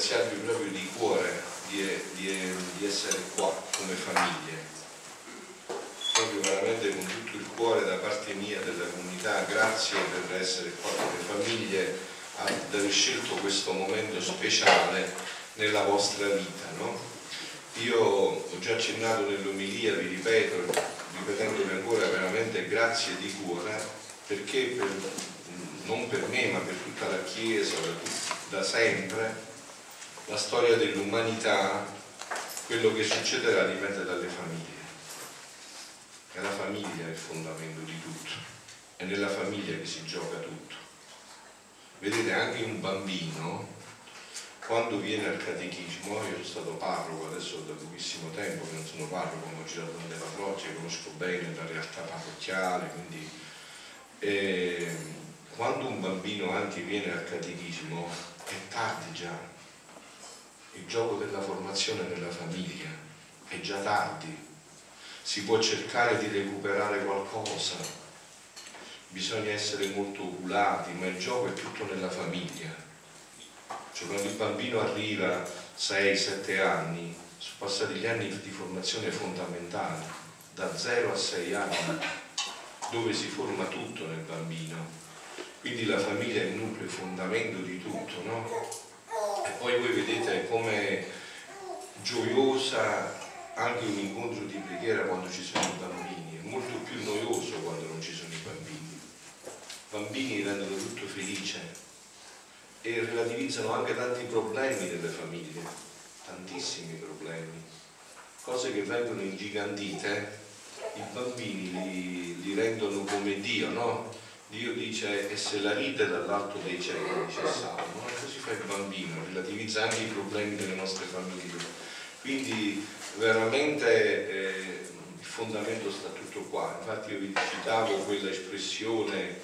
ringraziarvi proprio di cuore di essere qua come famiglie, proprio veramente con tutto il cuore da parte mia, della comunità. Grazie per essere qua come famiglie, ad aver scelto questo momento speciale nella vostra vita, no? Io ho già accennato nell'omelia, vi ripeto, ripetendovi ancora, veramente grazie di cuore, perché non per me ma per tutta la Chiesa, da sempre, la storia dell'umanità, quello che succederà dipende dalle famiglie. E la famiglia è il fondamento di tutto, è nella famiglia che si gioca tutto. Vedete, anche un bambino, quando viene al catechismo, io sono stato parroco, adesso da pochissimo tempo che non sono parroco, ma ho girato tante parrocchie, conosco bene la realtà parrocchiale, quindi quando un bambino anche viene al catechismo è tardi già, il gioco della formazione della famiglia è già tardi, si può cercare di recuperare qualcosa, bisogna essere molto oculati, ma il gioco è tutto nella famiglia. Cioè, quando il bambino arriva a 6-7 anni, sono passati gli anni di formazione fondamentale, da 0 a 6 anni, dove si forma tutto nel bambino. Quindi la famiglia è il nucleo, il fondamento di tutto, no? E poi voi vedete come gioiosa anche un incontro di preghiera quando ci sono i bambini, è molto più noioso quando non ci sono i bambini. I bambini rendono tutto felice e relativizzano anche tanti problemi delle famiglie, tantissimi problemi, cose che vengono ingigantite, i bambini li rendono come Dio, no? Dio dice, e se la ride dall'alto dei cieli, dice Salmo, e così fa il bambino, relativizza anche i problemi delle nostre famiglie. Quindi veramente il fondamento sta tutto qua. Infatti io vi citavo quella espressione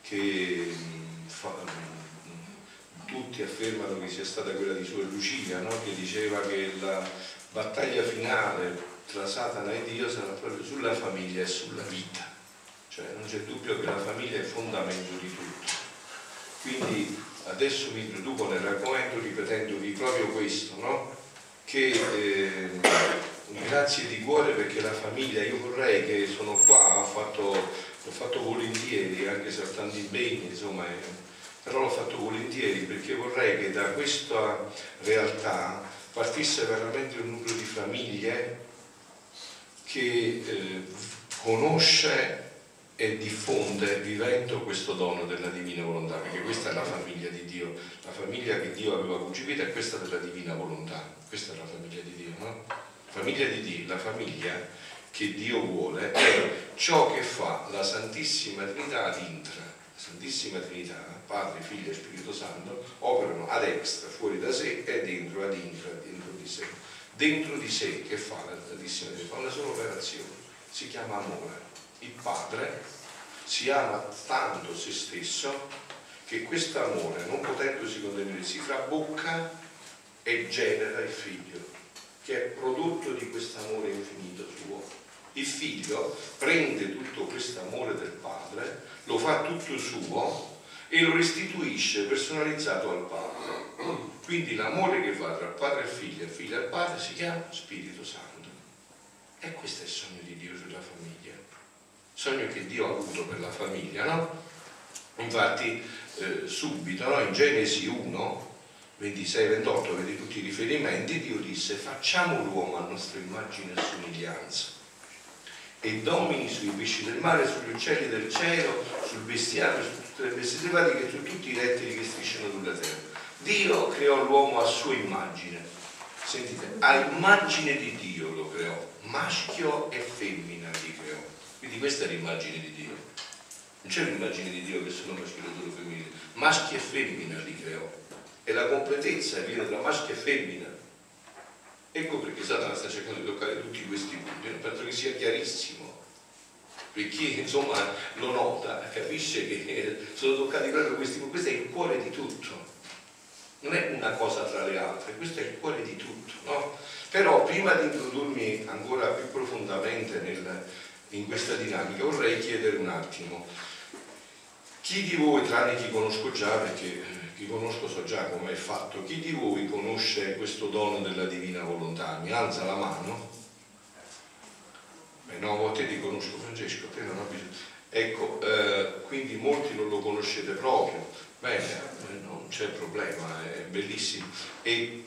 che tutti affermano che sia stata quella di Suor Lucia, no? Che diceva che la battaglia finale tra Satana e Dio sarà proprio sulla famiglia e sulla vita, cioè non c'è dubbio che la famiglia è il fondamento di tutto. Quindi adesso mi introduco nell'argomento ripetendovi proprio questo, no? Che grazie di cuore, perché la famiglia, io vorrei che sono qua, l'ho fatto volentieri, anche se ho tanti impegni, insomma, però l'ho fatto volentieri perché vorrei che da questa realtà partisse veramente un nucleo di famiglie che conosce e diffonde vivendo questo dono della Divina Volontà, perché questa è la famiglia di Dio, la famiglia che Dio aveva concepita è questa della Divina Volontà, questa è la famiglia di Dio, no? Famiglia di Dio, la famiglia che Dio vuole è ciò che fa la Santissima Trinità ad intra. La Santissima Trinità, Padre, Figlio e Spirito Santo, operano ad extra, fuori da sé, e dentro ad intra, dentro di sé. Dentro di sé che fa la Santissima Trinità? Fa una sola operazione, si chiama amore. Il Padre si ama tanto se stesso che questo amore, non potendosi contenere, si trabocca e genera il Figlio, che è prodotto di questo amore infinito suo. Il Figlio prende tutto questo amore del Padre, lo fa tutto suo e lo restituisce personalizzato al Padre. Quindi l'amore che va tra Padre e Figlio e Figlio al Padre si chiama Spirito Santo. E questo è il sogno di Dio sulla famiglia. Sogno che Dio ha avuto per la famiglia, no? Infatti subito, no? In Genesi 1, 26, 28, vedi tutti i riferimenti, Dio disse: facciamo l'uomo a nostra immagine e somiglianza e domini sui pesci del mare, sugli uccelli del cielo, sul bestiame, su tutte le bestie selvatiche e su tutti i rettili che strisciano sulla terra. Dio creò l'uomo a sua immagine, sentite, a immagine di Dio lo creò, maschio e femmina li creò. Quindi questa è l'immagine di Dio, non c'è l'immagine di Dio che sono maschio e femminile, maschi e femmina li creò, e la completezza viene tra maschio e femmina. Ecco perché Satana sta cercando di toccare tutti questi punti, penso che sia chiarissimo, per chi insomma lo nota capisce che sono toccati proprio questi punti. Questo è il cuore di tutto, non è una cosa tra le altre, questo è il cuore di tutto, no? Però prima di introdurmi ancora più profondamente in questa dinamica vorrei chiedere un attimo: chi di voi, tranne chi conosco già perché vi conosco, so già come è fatto. Chi di voi conosce questo dono della Divina Volontà? Mi alza la mano. Beh, no, te li conosco, Francesco, te non ho bisogno. Ecco, quindi molti non lo conoscete proprio. Bene, non c'è problema, è bellissimo. E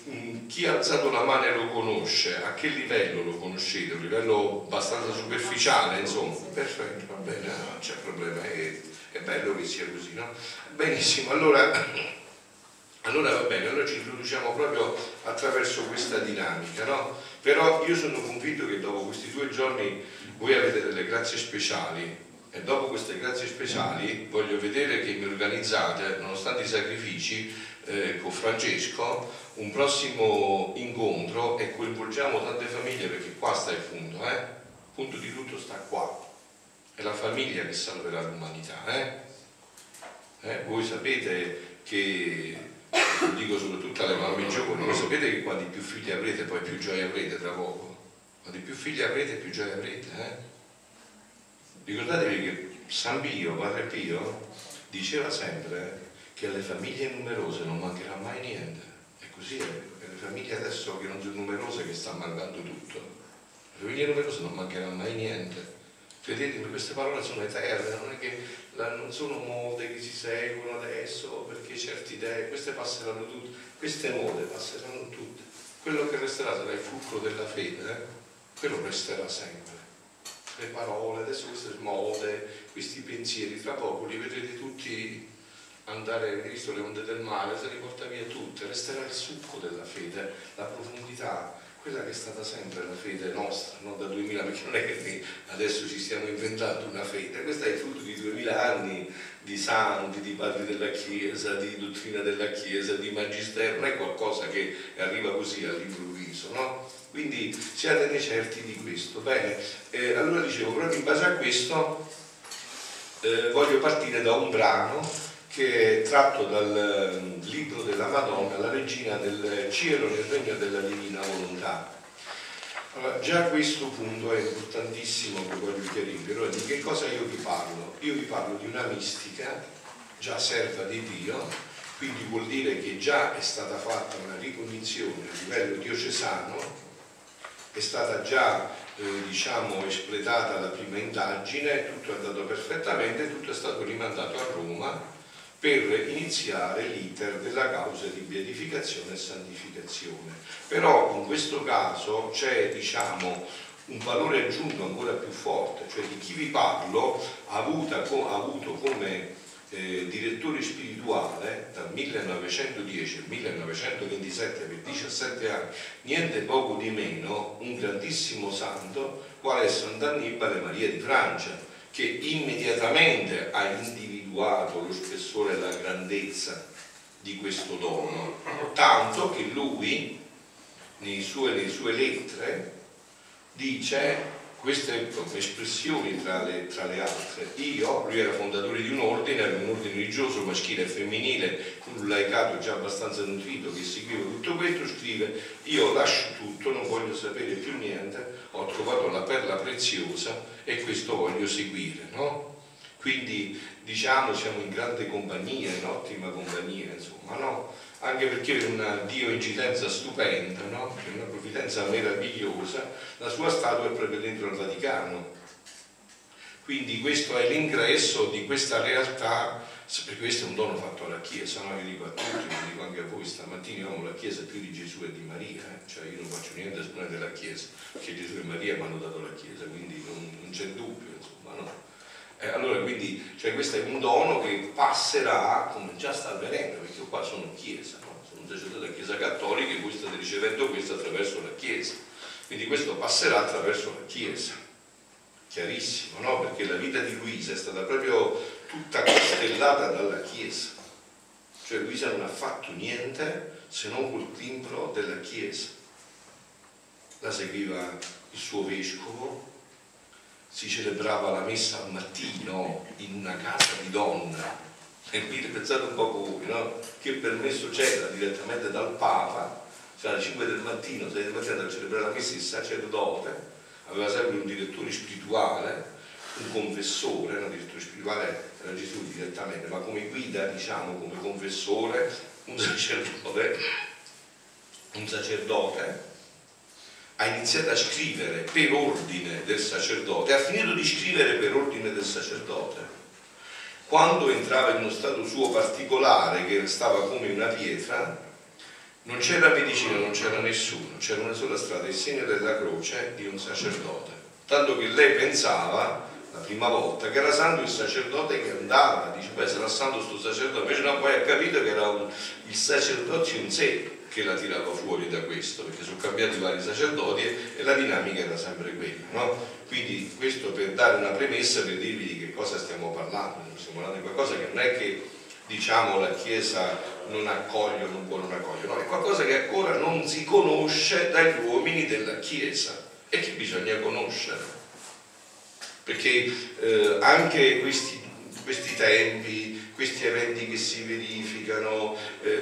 chi ha alzato la mano e lo conosce, a che livello lo conoscete? Un livello abbastanza superficiale, insomma. Perfetto, va bene, non c'è problema, è bello che sia così, no? Benissimo, allora va bene, allora ci introduciamo proprio attraverso questa dinamica, no? Però io sono convinto che dopo questi 2 giorni voi avete delle grazie speciali, e dopo queste grazie speciali voglio vedere che mi organizzate, nonostante i sacrifici, con Francesco, un prossimo incontro e coinvolgiamo tante famiglie, perché qua sta il punto, eh? Il punto di tutto sta qua. È la famiglia che salverà l'umanità, voi sapete che, lo dico soprattutto alle mamme giovani, voi sapete che quanti più figli avrete poi più gioia avrete tra poco, quanti più figli avrete più gioia avrete, ricordatevi che San Pio, Padre Pio, diceva sempre che alle famiglie numerose non mancherà mai niente, e così è, le famiglie adesso che non sono numerose che sta mancando tutto, le famiglie numerose non mancherà mai niente. Credetemi, queste parole sono eterne, non è che non sono mode che si seguono adesso perché certe idee, queste passeranno tutte, queste mode passeranno tutte. Quello che resterà sarà il fulcro della fede, quello resterà sempre. Le parole, adesso queste mode, questi pensieri, tra poco li vedrete tutti andare, avete visto le onde del mare, se li porta via tutte, resterà il succo della fede, la profondità. Quella che è stata sempre la fede nostra, non da 2000, perché non è che adesso ci stiamo inventando una fede, questo è il frutto di 2000 anni di santi, di padri della Chiesa, di dottrina della Chiesa, di magistero, non è qualcosa che arriva così all'improvviso, no? Quindi siatene certi di questo. Bene, allora dicevo, proprio in base a questo voglio partire da un brano che è tratto dal libro della Madonna, la regina del cielo nel regno della divina volontà. Allora, già questo punto è importantissimo che voglio chiarire. Allora, di che cosa io vi parlo? Io vi parlo di una mistica, già serva di Dio, quindi vuol dire che già è stata fatta una ricognizione a livello diocesano, è stata già diciamo espletata la prima indagine, tutto è andato perfettamente, tutto è stato rimandato a Roma per iniziare l'iter della causa di beatificazione e santificazione. Però in questo caso c'è, diciamo, un valore aggiunto ancora più forte, cioè di chi vi parlo ha avuto come direttore spirituale dal 1910 al 1927 per 17 anni, niente poco di meno, un grandissimo santo, quale è Sant'Annibale Maria di Francia, che immediatamente ha individuato lo spessore e la grandezza di questo dono, tanto che lui nelle sue lettere dice queste espressioni tra le altre. Lui era fondatore di un ordine, era un ordine religioso maschile e femminile, un laicato già abbastanza nutrito che seguiva tutto questo, scrive: io lascio tutto, non voglio sapere più niente, ho trovato la perla preziosa e questo voglio seguire, no? Quindi diciamo siamo in grande compagnia, in ottima compagnia, insomma, no? Anche perché è una dioincidenza stupenda, no? È una provvidenza meravigliosa, la sua statua è proprio dentro al Vaticano. Quindi questo è l'ingresso di questa realtà, perché questo è un dono fatto alla Chiesa, no? Io dico a tutti, lo dico anche a voi, stamattina amo la Chiesa più di Gesù e di Maria, cioè io non faccio niente a esponere della Chiesa, perché Gesù e Maria mi hanno dato la Chiesa, quindi non c'è dubbio, insomma, no? Allora quindi, cioè, questo è un dono che passerà, come già sta avvenendo, perché io qua sono chiesa, no? Sono un sacerdote della Chiesa Cattolica e voi state ricevendo questo attraverso la Chiesa, quindi questo passerà attraverso la Chiesa, chiarissimo, no? Perché la vita di Luisa è stata proprio tutta costellata dalla Chiesa, cioè Luisa non ha fatto niente se non col timbro della Chiesa, la seguiva il suo vescovo, si celebrava la messa al mattino in una casa di donna, e qui pensate un po' voi, no? Che permesso c'era direttamente dal Papa, cioè alle 5 del mattino, 6 del mattino, a celebrare la messa, il sacerdote aveva sempre un direttore spirituale un confessore, la virtù spirituale era Gesù direttamente, ma come guida, diciamo, come confessore, un sacerdote ha iniziato a scrivere per ordine del sacerdote, ha finito di scrivere per ordine del sacerdote. Quando entrava in uno stato suo particolare, che stava come una pietra, non c'era medicina, non c'era nessuno, c'era una sola strada, il segno della croce di un sacerdote. Tanto che lei pensava, la prima volta, che era santo il sacerdote che andava, dice, beh, sarà santo sto sacerdote, invece no, poi ha capito che era il sacerdote in sé che la tirava fuori da questo, perché sono cambiati vari sacerdoti e la dinamica era sempre quella, no? Quindi questo per dare una premessa, per dirvi di che cosa stiamo parlando, stiamo parlando di qualcosa che non è che, diciamo, la Chiesa non accoglie o non vuole non accogliere, no, è qualcosa che ancora non si conosce dagli uomini della Chiesa e che bisogna conoscere, perché anche questi tempi, questi eventi che si verificano,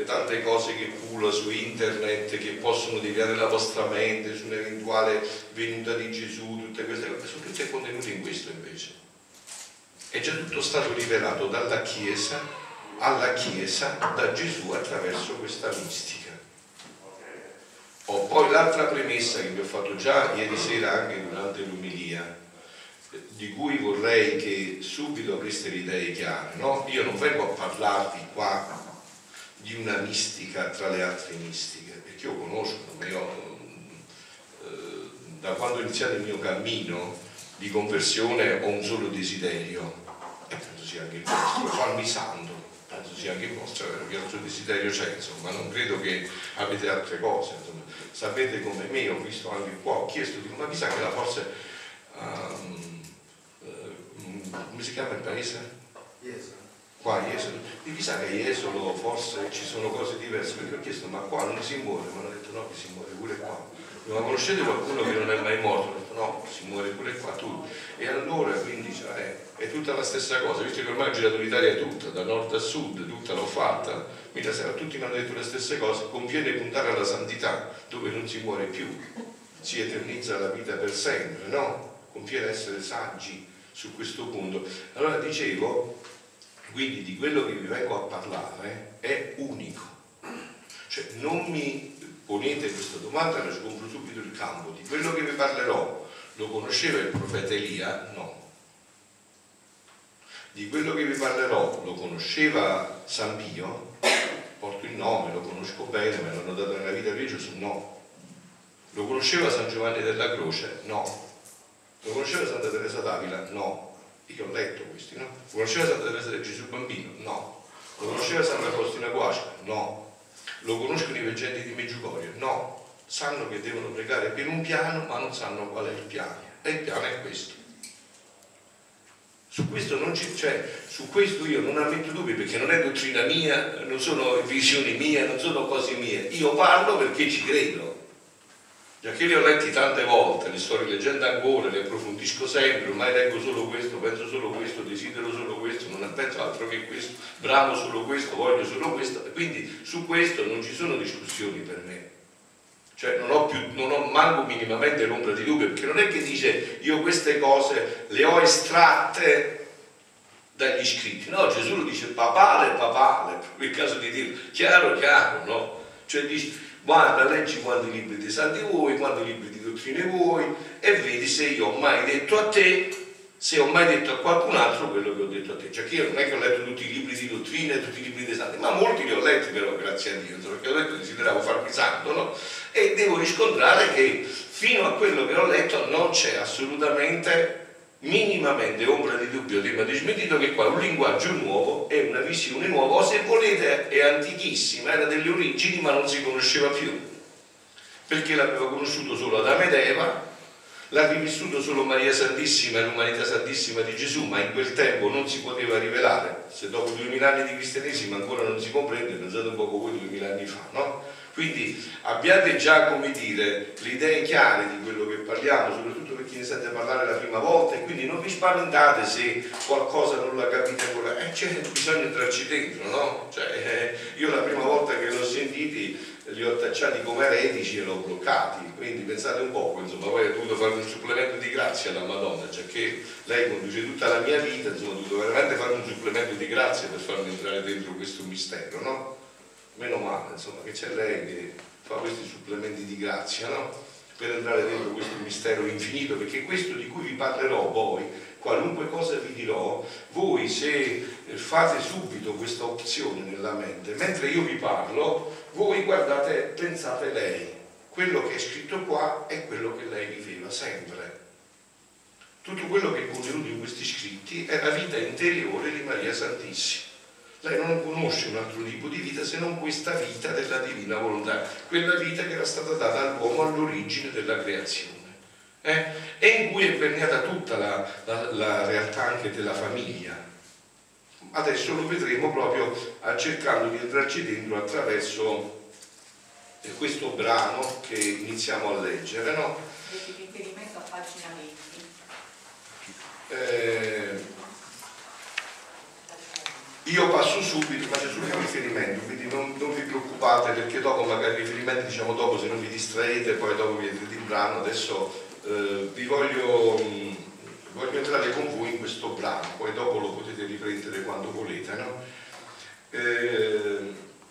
tante cose che pula su internet, che possono deviare la vostra mente su un'eventuale venuta di Gesù, tutte queste cose, sono tutte contenute in questo invece. È già tutto stato rivelato dalla Chiesa, alla Chiesa, da Gesù attraverso questa mistica. Oh, poi l'altra premessa che vi ho fatto già ieri sera anche durante l'umilia, di cui vorrei che subito avreste le idee chiare, no? Io non vengo a parlarvi qua di una mistica tra le altre mistiche, perché io conosco, da quando ho iniziato il mio cammino di conversione ho un solo desiderio, e penso sia anche il vostro, farmi santo. Penso sia anche il vostro, che il suo desiderio c'è, insomma, non credo che avete altre cose, insomma. Sapete come me, ho visto anche qua, ho chiesto, dico, ma mi sa che la forza, come si chiama il paese? Jesolo. Qua Jesolo, mi sa che a Jesolo forse ci sono cose diverse, perché ho chiesto, ma qua non si muore, mi hanno detto no, che si muore pure qua. Ma conoscete qualcuno che non è mai morto? Ho detto no, si muore pure qua tu. E allora quindi cioè, è tutta la stessa cosa, visto che ormai ho girato l'Italia tutta, da nord a sud, tutta l'ho fatta, mica se tutti mi hanno detto le stesse cose, conviene puntare alla santità, dove non si muore più, si eternizza la vita per sempre, no? Conviene essere saggi su questo punto. Allora dicevo, quindi di quello che vi vengo a parlare è unico. Cioè non mi ponete questa domanda e scompro subito il campo. Di quello che vi parlerò lo conosceva il profeta Elia? No. Di quello che vi parlerò lo conosceva San Pio? Porto il nome, lo conosco bene, me l'hanno dato nella vita religiosa? No. Lo conosceva San Giovanni della Croce? No. Lo conosceva Santa Teresa d'Avila? No. Io ho letto questi, no? Lo conosceva Santa Teresa di Gesù Bambino? No. Lo conosceva Sant'Agostino? No. Lo conoscono i veggenti di Medjugorje? No, sanno che devono pregare per un piano, ma non sanno qual è il piano. E il piano è questo. Su questo, non ci, cioè, su questo io non ammetto dubbi, perché non è dottrina mia, non sono visioni mie, non sono cose mie. Io parlo perché ci credo. Già che li ho letti tante volte, li sto rileggendo ancora, li approfondisco sempre, ormai leggo solo questo, penso solo questo, desidero solo questo, non aspetto altro che questo, bravo solo questo, voglio solo questo, quindi su questo non ci sono discussioni per me. Cioè non ho manco minimamente l'ombra di dubbio, perché non è che dice io queste cose le ho estratte dagli scritti, no, Gesù lo dice papale, proprio il caso di dirlo, chiaro, no? Cioè dice, guarda, leggi quanti libri di santi vuoi, quanti libri di dottrine vuoi e vedi se io ho mai detto a te, se ho mai detto a qualcun altro quello che ho detto a te. Cioè che io non è che ho letto tutti i libri di dottrina e tutti i libri di santi, ma molti li ho letti però, grazie a Dio, perché ho detto desideravo farmi santo, no? E devo riscontrare che fino a quello che ho letto non c'è assolutamente, minimamente ombra di dubbio, tema di smentito, che qua è un linguaggio nuovo, è una visione nuova, o se volete è antichissima, era delle origini ma non si conosceva più, perché l'aveva conosciuto solo Adamo ed Eva, l'ha rivissuto solo Maria Santissima e l'umanità santissima di Gesù, ma in quel tempo non si poteva rivelare. Se dopo 2000 anni di cristianesimo ancora non si comprende, pensate un po' voi 2000 anni fa, no? Quindi abbiate già, come dire, le idee chiare di quello che parliamo, soprattutto per chi ne sente parlare la prima volta, e quindi non vi spaventate se qualcosa non la capite ancora, c'è bisogno di entrarci dentro, no? Cioè, io la prima volta che l'ho sentiti li ho tacciati come eretici e lo bloccati, quindi pensate un po', insomma, poi ho dovuto fare un supplemento di grazia alla Madonna, cioè che lei conduce tutta la mia vita, insomma ho dovuto veramente fare un supplemento di grazia per farmi entrare dentro questo mistero, no? Meno male, insomma, che c'è lei che fa questi supplementi di grazia, no? Per entrare dentro questo mistero infinito, perché questo di cui vi parlerò poi, qualunque cosa vi dirò, voi se fate subito questa opzione nella mente, mentre io vi parlo, voi guardate, pensate lei, quello che è scritto qua è quello che lei viveva sempre. Tutto quello che è contenuto in questi scritti è la vita interiore di Maria Santissima. Lei non conosce un altro tipo di vita se non questa vita della Divina Volontà, quella vita che era stata data all'uomo all'origine della creazione, e in cui è permeata tutta la realtà anche della famiglia. Adesso lo vedremo proprio cercando di entrarci dentro attraverso questo brano che iniziamo a leggere, no? Riferimento a pagina 20. Io passo subito, ma c'è solo un riferimento, quindi non vi preoccupate, perché dopo magari i riferimenti, diciamo dopo, se non vi distraete, poi dopo vi vedete il brano. Adesso vi voglio entrare con voi in questo brano, poi dopo lo potete riprendere quando volete, no?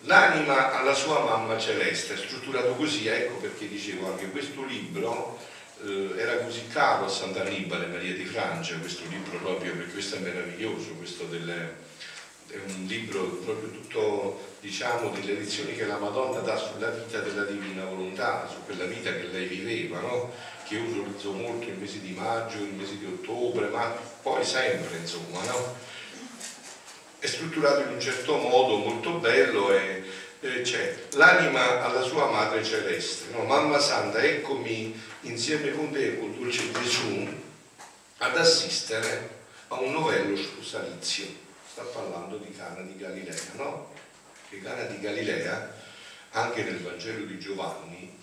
L'anima alla sua mamma celeste, è strutturato così, ecco perché dicevo anche questo libro era così caro a Sant'Annibale Maria di Francia, questo libro proprio, perché questo è meraviglioso, questo è un libro proprio tutto, diciamo, delle lezioni che la Madonna dà sulla vita della Divina Volontà, su quella vita che lei viveva, no? Che io utilizzo molto il mese di maggio, il mese di ottobre, ma poi sempre, insomma, no? È strutturato in un certo modo molto bello, e c'è l'anima alla sua madre celeste, no? Mamma Santa, eccomi insieme con te, col dolce Gesù, ad assistere a un novello sposalizio. Sta parlando di Cana di Galilea, no? Che Cana di Galilea, anche nel Vangelo di Giovanni,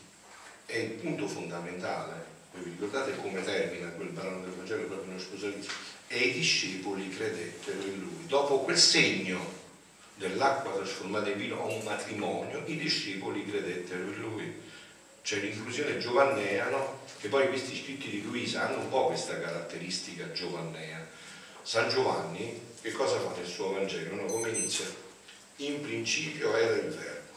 è il punto fondamentale. Voi vi ricordate come termina quel brano del Vangelo proprio nello sposalizio? E i discepoli credettero in lui. Dopo quel segno dell'acqua trasformata in vino a un matrimonio, i discepoli credettero in lui. C'è l'inclusione giovannea, no? Che poi questi scritti di Luisa hanno un po' questa caratteristica giovannea. San Giovanni, che cosa fa nel suo Vangelo? No, come inizia? In principio era il verbo,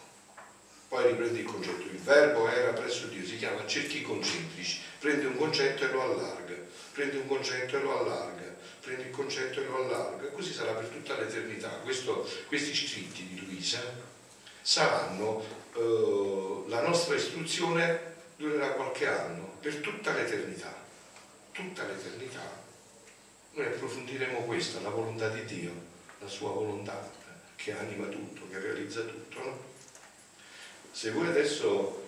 poi riprende il concetto, il verbo era presso Dio, si chiama cerchi concentrici, prende un concetto e lo allarga, prende un concetto e lo allarga, prende il concetto e lo allarga, così sarà per tutta l'eternità. Questi scritti di Luisa saranno la nostra istruzione, durerà qualche anno, per tutta l'eternità, tutta l'eternità. Noi approfondiremo questa, la volontà di Dio, la sua volontà che anima tutto, che realizza tutto, no? Se voi adesso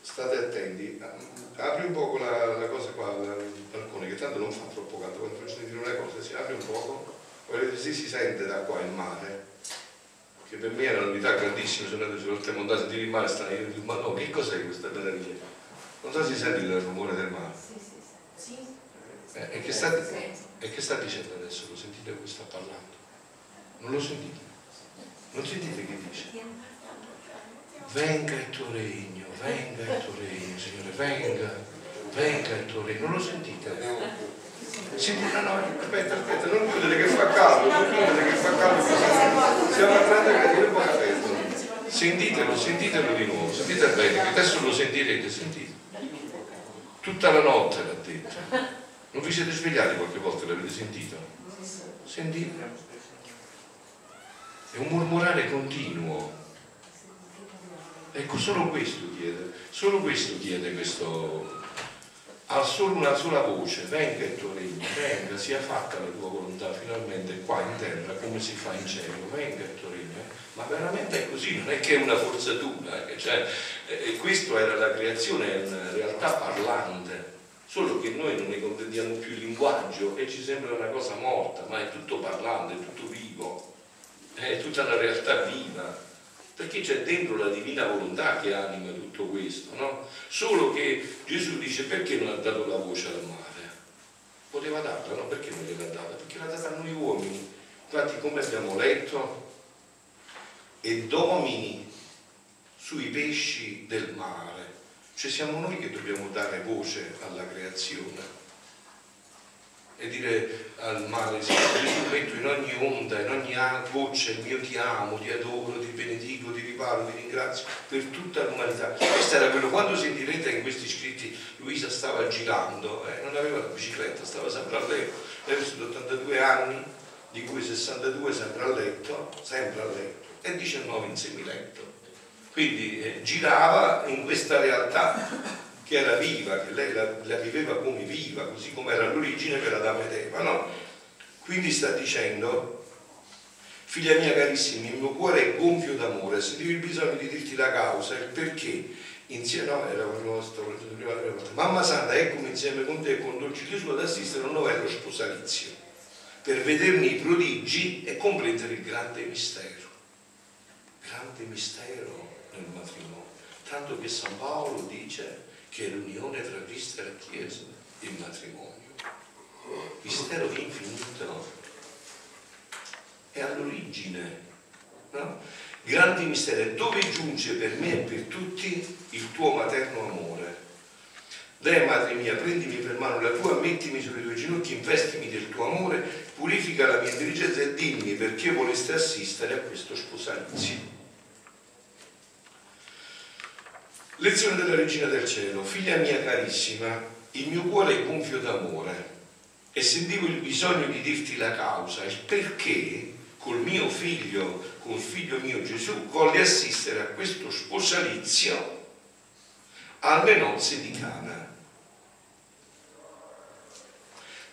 state attenti, apri un poco la cosa qua, il balcone, che tanto non fa troppo caldo, quando faccio sentire una cosa si apre un poco, vedete se si sente da qua il mare, che per me è una novità grandissima, sono andato sull'alta montagna di mare, stanno io dico, ma no, che cos'è questa meraviglia? Non so se si sente il rumore del mare. Sì. E che sta dicendo adesso? Lo sentite come sta parlando? Non lo sentite? Non sentite che dice? Venga il tuo regno, venga il tuo regno, Signore, venga, venga il tuo regno. Non lo sentite? Sentite, no, aspetta, non chiudete che fa caldo, non chiudete che fa caldo. Siamo a 30 gradi, poi aperto. Sentitelo di nuovo, sentite bene, che adesso lo sentirete, sentite. Tutta la notte l'ha detto. Non vi siete svegliati qualche volta? L'avete sentito? Sentite? È un murmurare continuo. Ecco, solo questo chiede questo. Ha solo una sola voce, venga il tuo regno, venga, sia fatta la tua volontà finalmente qua in terra come si fa in cielo, venga il tuo regno, ma veramente è così, non è che è una forzatura, cioè, questa era la creazione, è una realtà parlante. Solo che noi non ne comprendiamo più il linguaggio e ci sembra una cosa morta, ma è tutto parlante, è tutto vivo, è tutta la realtà viva, perché c'è dentro la Divina Volontà che anima tutto questo, no? Solo che Gesù dice: perché non ha dato la voce al mare? Poteva darla, no? Perché non gliel'ha data? Perché l'ha data a noi uomini. Infatti, come abbiamo letto, e domini sui pesci del mare, cioè siamo noi che dobbiamo dare voce alla creazione e dire al mare: sì, io metto in ogni onda, in ogni voce il mio ti amo, ti adoro, ti benedico, ti riparo, ti ringrazio per tutta l'umanità. Questo era quello. Quando sentirete in questi scritti Luisa stava girando, non aveva la bicicletta, stava sempre a letto, aveva 82 anni, di cui 62 sempre a letto e 19 in semiletto, quindi girava in questa realtà che era viva, che lei la viveva come viva, così come era l'origine per Adamo ed Eva, no? Quindi sta dicendo: figlia mia carissima, il mio cuore è gonfio d'amore, se devi il bisogno di dirti la causa, il perché, insieme, no, era il nostro, mamma santa, eccomi insieme con te e con dolcità sua ad assistere a un novello sposalizio, per vederne i prodigi e comprendere il grande mistero del matrimonio, tanto che San Paolo dice che è l'unione tra Cristo e la Chiesa, il matrimonio, mistero infinito, è all'origine, no? Grandi misteri, dove giunge per me e per tutti il tuo materno amore. Dai, madre mia, prendimi per mano la tua, mettimi sulle tue ginocchia, investimi del tuo amore, purifica la mia intelligenza e dimmi perché voleste assistere a questo sposalizio. Lezione della Regina del Cielo. Figlia mia carissima, il mio cuore è gonfio d'amore e sentivo il bisogno di dirti la causa, il perché col mio figlio, col figlio mio Gesù, volle assistere a questo sposalizio alle nozze di Cana.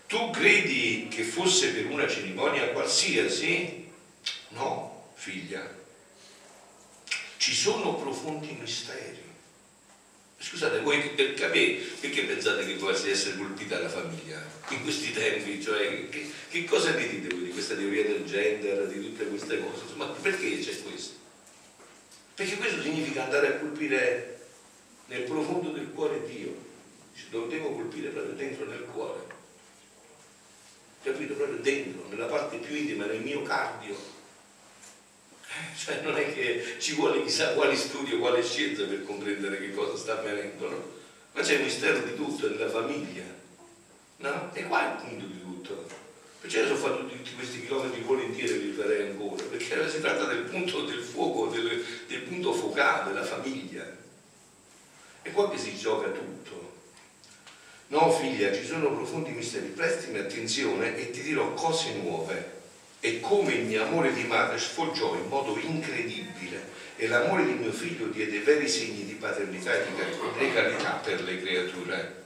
Tu credi che fosse per una cerimonia qualsiasi? No, figlia. Ci sono profondi misteri. Scusate, voi per capire, perché pensate che possa essere colpita la famiglia in questi tempi? Cioè, che cosa ne dite voi di questa teoria del gender, di tutte queste cose? Insomma, perché c'è questo? Perché questo significa andare a colpire nel profondo del cuore Dio. Cioè, lo devo colpire proprio dentro nel cuore. Capito? Proprio dentro, nella parte più intima, nel mio cardio. Cioè non è che ci vuole chissà quale studio, quale scienza per comprendere che cosa sta avvenendo, no? Ma c'è il mistero di tutto, della famiglia, no? E qua è il punto di tutto. Perciò io ho fatto tutti questi chilometri volentieri, li farei ancora, perché si tratta del punto del fuoco, del punto focale, della famiglia. È qua che si gioca tutto. No, figlia, ci sono profondi misteri, prestami attenzione e ti dirò cose nuove. E come il mio amore di madre sfoggiò in modo incredibile e l'amore di mio figlio diede veri segni di paternità e di regalità per le creature.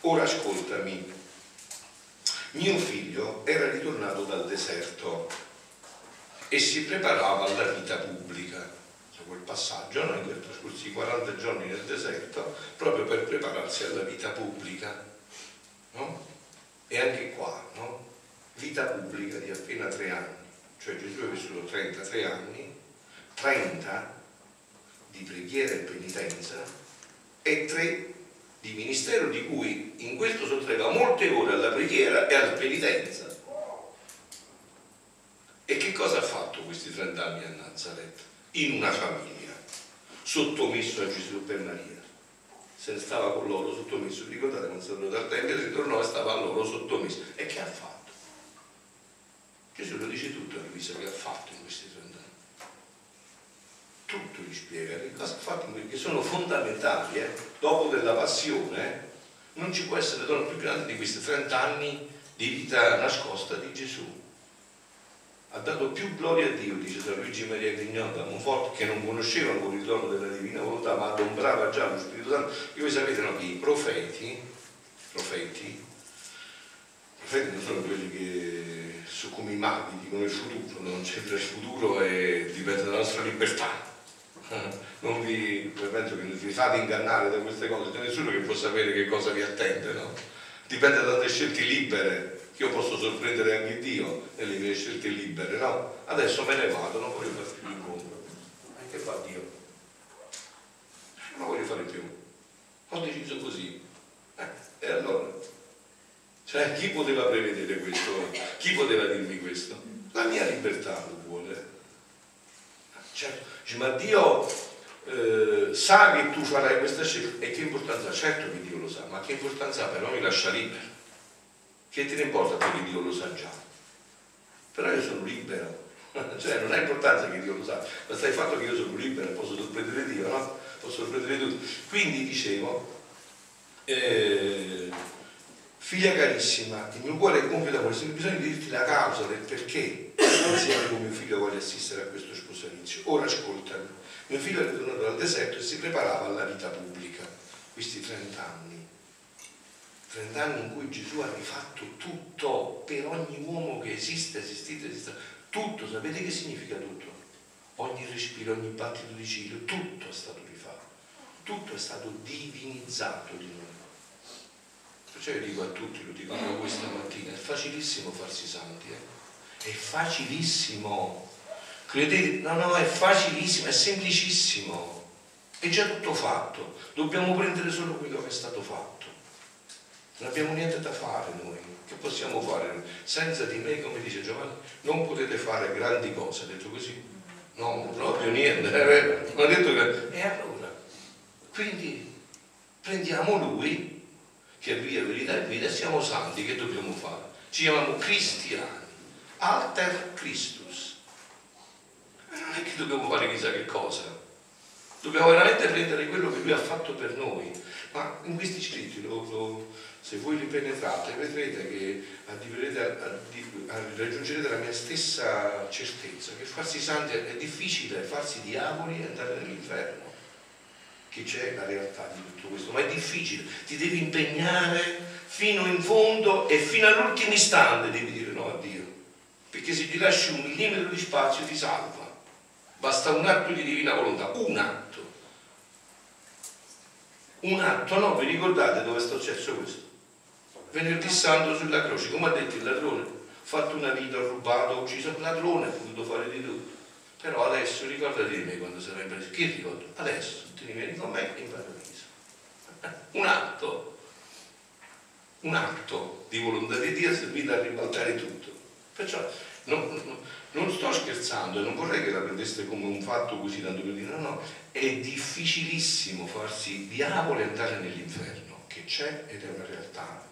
Ora ascoltami. Mio figlio era ritornato dal deserto e si preparava alla vita pubblica. Quel passaggio, no? In quei trascorsi 40 giorni nel deserto, proprio per prepararsi alla vita pubblica, no? E anche qua, no? Vita pubblica di appena 3 anni, cioè Gesù ha vissuto 33 anni, 30 di preghiera e penitenza e 3 di ministero, di cui in questo sottraeva molte ore alla preghiera e alla penitenza. E che cosa ha fatto questi 30 anni a Nazareth? In una famiglia, sottomesso a Gesù per Maria. Se ne stava con loro sottomesso, ricordate, non sono dal tempio, si tornò e stava a loro sottomesso. E che ha fatto? Gesù lo dice tutto a Luisa che ha fatto in questi 30 anni. Tutto gli spiega che cosa ha fatto, perché sono fondamentali, dopo della passione, non ci può essere dono più grande di questi 30 anni di vita nascosta di Gesù. Ha dato più gloria a Dio, dice San Luigi Maria da Monfort, che non conosceva ancora il dono della Divina Volontà, ma adombrava già lo Spirito Santo. Che voi sapete, no, che i profeti non sono quelli che su come i maghi dicono il futuro, non c'entra il futuro e dipende dalla nostra libertà. Non vi, penso che non vi fate ingannare da queste cose, c'è nessuno che può sapere che cosa vi attende, no? Dipende dalle scelte libere, che io posso sorprendere anche Dio nelle mie scelte libere, no? Adesso me ne vado, non voglio fare più incontro. E che fa Dio? Non voglio fare più. Ho deciso così. E allora? Cioè, chi poteva prevedere questo? Chi poteva dirmi questo? La mia libertà lo vuole. Certo, dice, ma Dio sa che tu farai questa scelta, e che importanza, certo che Dio lo sa, ma che importanza ha per noi lascia libero? Che te ne importa perché Dio lo sa già? Però io sono libero, cioè non ha importanza che Dio lo sa, ma sta il fatto che io sono libero, posso sorprendere Dio, no? Posso sorprendere tutto. Quindi dicevo, figlia carissima, il mio cuore è compito da questo, bisogna dirti la causa del perché insieme con mio figlio voglio assistere a questo sposalizio. Ora ascoltami, mio figlio era tornato dal deserto e si preparava alla vita pubblica, questi 30 anni in cui Gesù ha rifatto tutto per ogni uomo che esiste, esistito, esiste, tutto, sapete che significa tutto? Ogni respiro, ogni battito di ciglio, tutto è stato rifatto, tutto è stato divinizzato di noi. Perciò io dico a tutti, lo dico anche questa mattina, è facilissimo farsi santi, eh? È facilissimo, credete, no, è facilissimo, è semplicissimo, è già tutto fatto, dobbiamo prendere solo quello che è stato fatto, non abbiamo niente da fare noi, che possiamo fare? Senza di me, come dice Giovanni, non potete fare grandi cose, ha detto così? No, proprio niente, non ha detto che... E allora, quindi prendiamo lui, che è via, verità e vita, siamo santi, che dobbiamo fare? Ci chiamiamo cristiani, alter Christus. Ma non è che dobbiamo fare chissà che cosa, dobbiamo veramente prendere quello che Lui ha fatto per noi. Ma in questi scritti, se voi li penetrate, vedrete che raggiungerete la mia stessa certezza, che farsi santi è difficile, farsi diavoli e andare nell'inferno. Che c'è la realtà di tutto questo, ma è difficile, ti devi impegnare fino in fondo e fino all'ultimo istante devi dire no a Dio, perché se gli lasci un millimetro di spazio ti salva, basta un atto di divina volontà, un atto, no? Vi ricordate dove è successo questo? Venerdì Santo sulla croce, come ha detto il ladrone, fatto una vita, rubato, ucciso, ladrone ha potuto fare di tutto. Però adesso ricordati di me quando sarai preso. Che ricordo? Adesso ti vieni con me in paradiso. Un atto di volontà di Dio è servito a ribaltare tutto. Perciò non sto scherzando e non vorrei che la prendeste come un fatto così tanto per dire no, è difficilissimo farsi diavolo e andare nell'inferno, che c'è ed è una realtà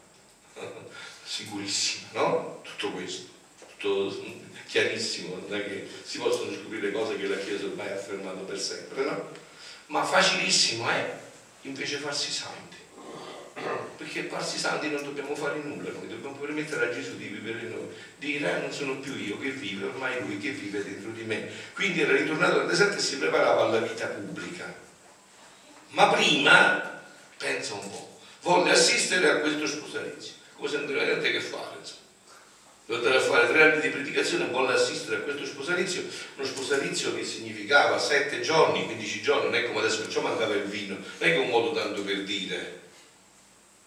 sicurissima, no? Tutto questo. Tutto chiarissimo, non è che si possono scoprire cose che la Chiesa ormai ha affermato per sempre, no? Ma facilissimo è invece farsi santi, perché farsi santi non dobbiamo fare nulla, noi dobbiamo permettere a Gesù di vivere in noi, dire non sono più io che vivo, ormai lui che vive dentro di me. Quindi era ritornato dal deserto e si preparava alla vita pubblica, ma prima, pensa un po', volle assistere a questo sposalizio, come se non doveva niente che fare, insomma. Doveva fare 3 anni di predicazione e volle assistere a questo sposalizio, uno sposalizio che significava 7 giorni, 15 giorni, non è come adesso che ciò mancava il vino, non è che un modo tanto per dire,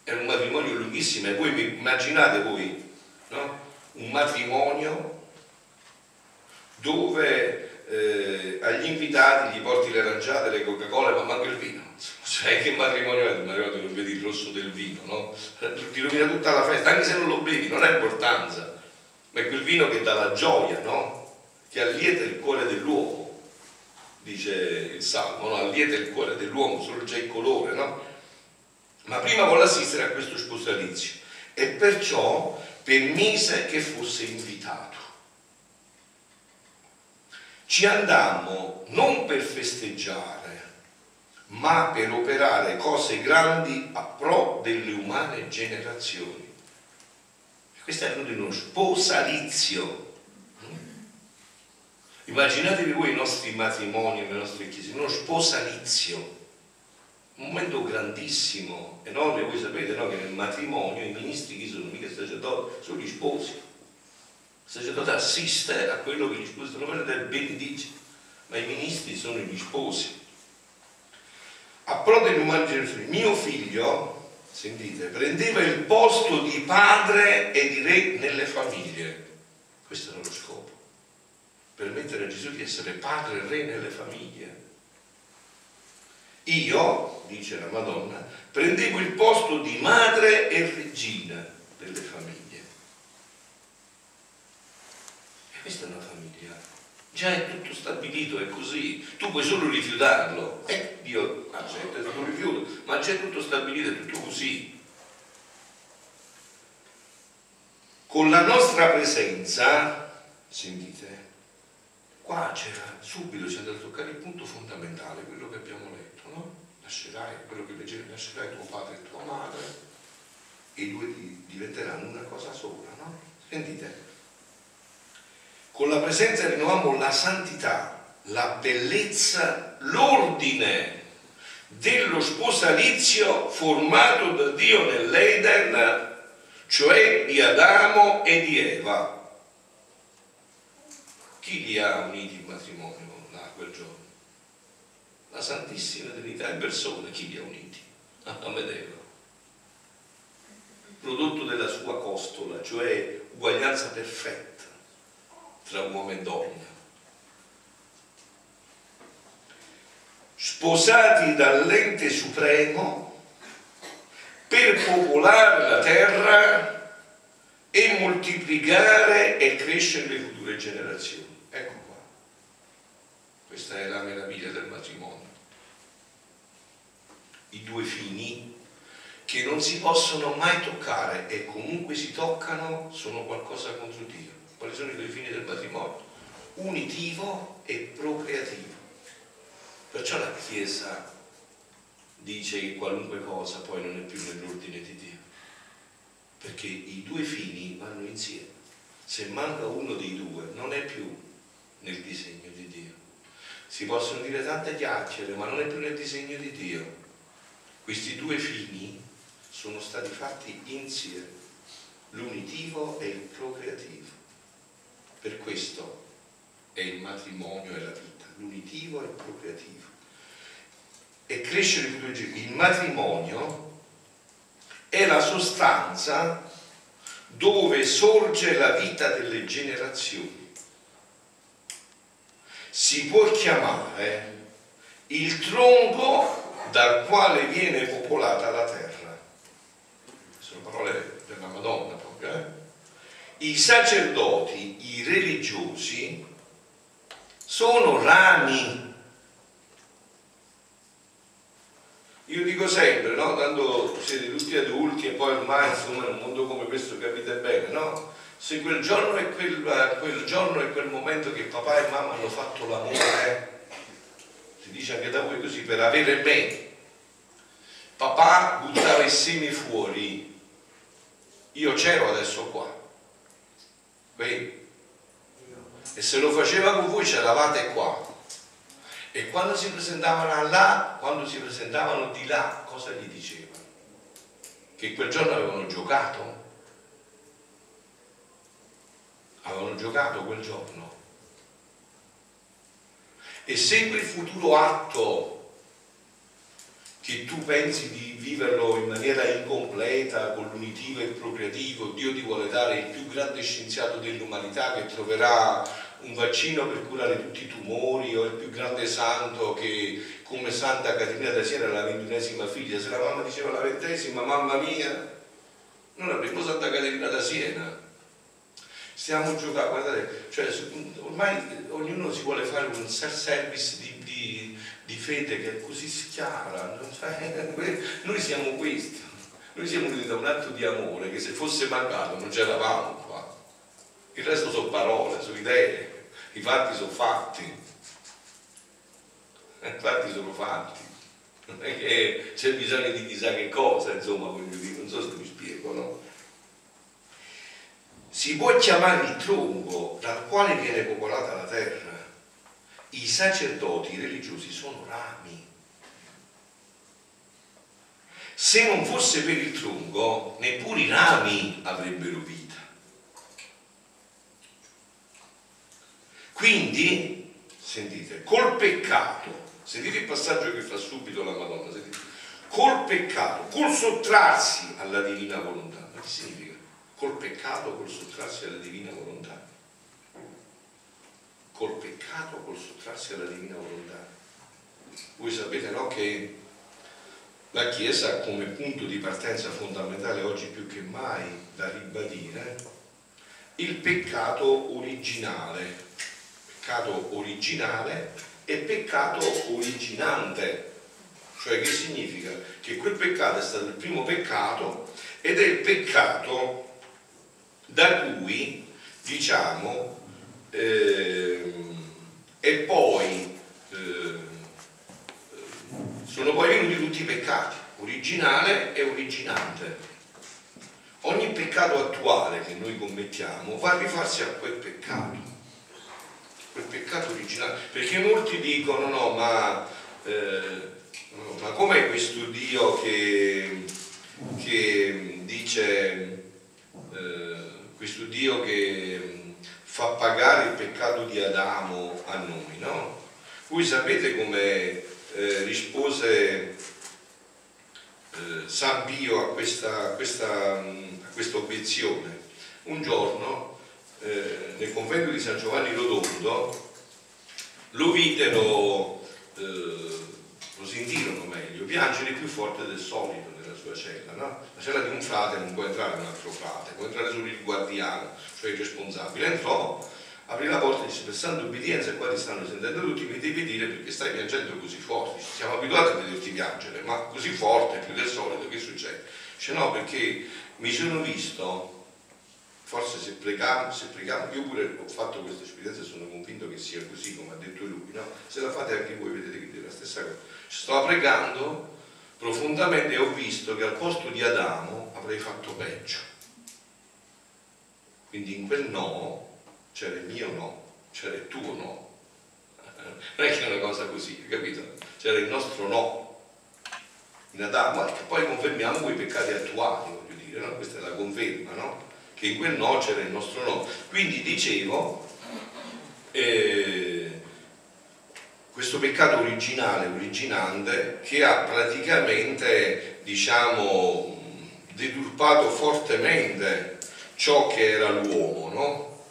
era un matrimonio lunghissimo. E voi vi immaginate voi, no? Un matrimonio dove agli invitati gli porti le aranciate, le Coca-Cola, ma manca il vino. Cioè che matrimonio è? Il matrimonio dove vedi il rosso del vino, no? Ti rovina tutta la festa, anche se non lo bevi, non ha importanza. Ma è quel vino che dà la gioia, no? Che allieta il cuore dell'uomo, dice il Salmo, no? Allieta il cuore dell'uomo, sorge il colore, no? Ma prima volle assistere a questo sposalizio e perciò permise che fosse invitato. Ci andammo non per festeggiare, ma per operare cose grandi a pro delle umane generazioni. Questo è uno sposalizio. Immaginatevi voi i nostri matrimoni, le nostre chiese, uno sposalizio, un momento grandissimo, enorme. Voi sapete, no, che nel matrimonio i ministri chi sono? Mica i sacerdoti, sono gli sposi. Il sacerdote assiste a quello che gli sposi stanno facendo e benedice, ma i ministri sono gli sposi. A pro dell'umana generazione, mio figlio, sentite, prendeva il posto di padre e di re nelle famiglie. Questo era lo scopo, permettere a Gesù di essere padre e re nelle famiglie. Io, dice la Madonna, prendevo il posto di madre e regina delle famiglie. E questa è una famiglia Già è tutto stabilito, è così, tu puoi solo rifiutarlo. E Dio accetta il tuo rifiuto, ma c'è tutto stabilito, è tutto così. Con la nostra presenza, sentite, qua c'era, subito ci è andato a toccare il punto fondamentale, quello che abbiamo letto, no? Lascerai, quello che leggevi, lascerai tuo padre e tua madre, e i due diventeranno una cosa sola, no? Sentite. Con la presenza rinnoviamo la santità, la bellezza, l'ordine dello sposalizio formato da Dio nell'Eden, cioè di Adamo e di Eva. Chi li ha uniti in matrimonio là quel giorno? La Santissima Trinità in persona, chi li ha uniti? Adamo ed Eva. Prodotto della sua costola, cioè uguaglianza perfetta tra uomo e donna, sposati dall'ente supremo per popolare la terra e moltiplicare e crescere le future generazioni. Ecco qua, questa è la meraviglia del matrimonio, i due fini che non si possono mai toccare e comunque si toccano, sono qualcosa contro Dio. Quali sono i due fini del matrimonio? Unitivo e procreativo. Perciò la Chiesa dice che qualunque cosa poi non è più nell'ordine di Dio, perché i due fini vanno insieme. Se manca uno dei due non è più nel disegno di Dio. Si possono dire tante chiacchiere, ma non è più nel disegno di Dio. Questi due fini sono stati fatti insieme, l'unitivo e il procreativo. Per questo è il matrimonio e la vita, l'unitivo e il procreativo. E crescere in tutti. Il matrimonio è la sostanza dove sorge la vita delle generazioni. Si può chiamare il tronco dal quale viene popolata la terra. Sono parole della Madonna proprio, eh? I sacerdoti, i religiosi, sono rami. Io dico sempre, no? Tanto siete tutti adulti e poi ormai, insomma, in un mondo come questo capite bene, no? Se quel giorno e quel momento che papà e mamma hanno fatto l'amore, si dice anche da voi così, per avere me, papà buttava i semi fuori, io c'ero adesso qua. Beh, e se lo faceva con voi c'eravate qua, e quando si presentavano là, quando si presentavano di là, cosa gli dicevano? Che quel giorno avevano giocato quel giorno. E sempre il futuro atto che tu pensi di viverlo in maniera incompleta, con l'unitivo e il procreativo, Dio ti vuole dare il più grande scienziato dell'umanità che troverà un vaccino per curare tutti i tumori, o il più grande santo che, come Santa Caterina da Siena, la 21ª figlia, se la mamma diceva la 20ª, mamma mia, non avremmo Santa Caterina da Siena. Stiamo giocando, guardate, cioè, ormai ognuno si vuole fare un self-service di fede che è così schiara, noi siamo questo, noi siamo uniti da un atto di amore che se fosse mancato non c'eravamo qua. Il resto sono parole, sono idee, i fatti sono fatti, i fatti sono fatti, non è che c'è bisogno di chissà che cosa, insomma, voglio dire, non so se mi spiego, no? Si può chiamare il tronco dal quale viene popolata la terra. I sacerdoti, i religiosi sono rami. Se non fosse per il tronco, neppure i rami avrebbero vita. Quindi, sentite, col peccato, sentite il passaggio che fa subito la Madonna, sentite, col peccato, col sottrarsi alla divina volontà. Ma che significa? Col peccato, col sottrarsi alla divina volontà. Col peccato, col sottrarsi alla divina volontà. Voi sapete, no, che la Chiesa, come punto di partenza fondamentale oggi più che mai da ribadire, il peccato originale, peccato originale e peccato originante, cioè che significa che quel peccato è stato il primo peccato ed è il peccato da cui, diciamo, e poi sono poi venuti tutti i peccati, originale e originante. Ogni peccato attuale che noi commettiamo va a rifarsi a quel peccato originale, perché molti dicono no, ma com'è questo Dio che dice, questo Dio che fa pagare il peccato di Adamo a noi, no? Voi sapete come rispose San Pio a questa obiezione? Un giorno nel convento di San Giovanni Rotondo lo videro, lo sentirono meglio, piangere più forte del solito nella sua cella, no? La cella di un frate non può entrare un altro frate, può entrare solo il guardiano, cioè il responsabile. Entrò, aprì la porta e disse: per santa obbedienza, qua ti stanno sentendo tutti, mi devi dire perché stai piangendo così forte. Ci siamo abituati a vederti piangere, ma così forte, più del solito, che succede? Dice: no, perché mi sono visto, forse se pregamo, io pure ho fatto questa esperienza e sono convinto che sia così come ha detto lui, no? Se la fate anche voi vedete che è la stessa cosa. Stavo pregando profondamente e ho visto che al posto di Adamo avrei fatto peggio, quindi in quel no c'era il mio no, c'era il tuo no, non è che è una cosa così, capito? C'era il nostro no in Adamo, che poi confermiamo quei peccati attuali, voglio dire, no? Questa è la conferma, no? Che in quel no c'era il nostro no. Quindi dicevo, questo peccato originale, originante, che ha praticamente, diciamo, deturpato fortemente ciò che era l'uomo, no?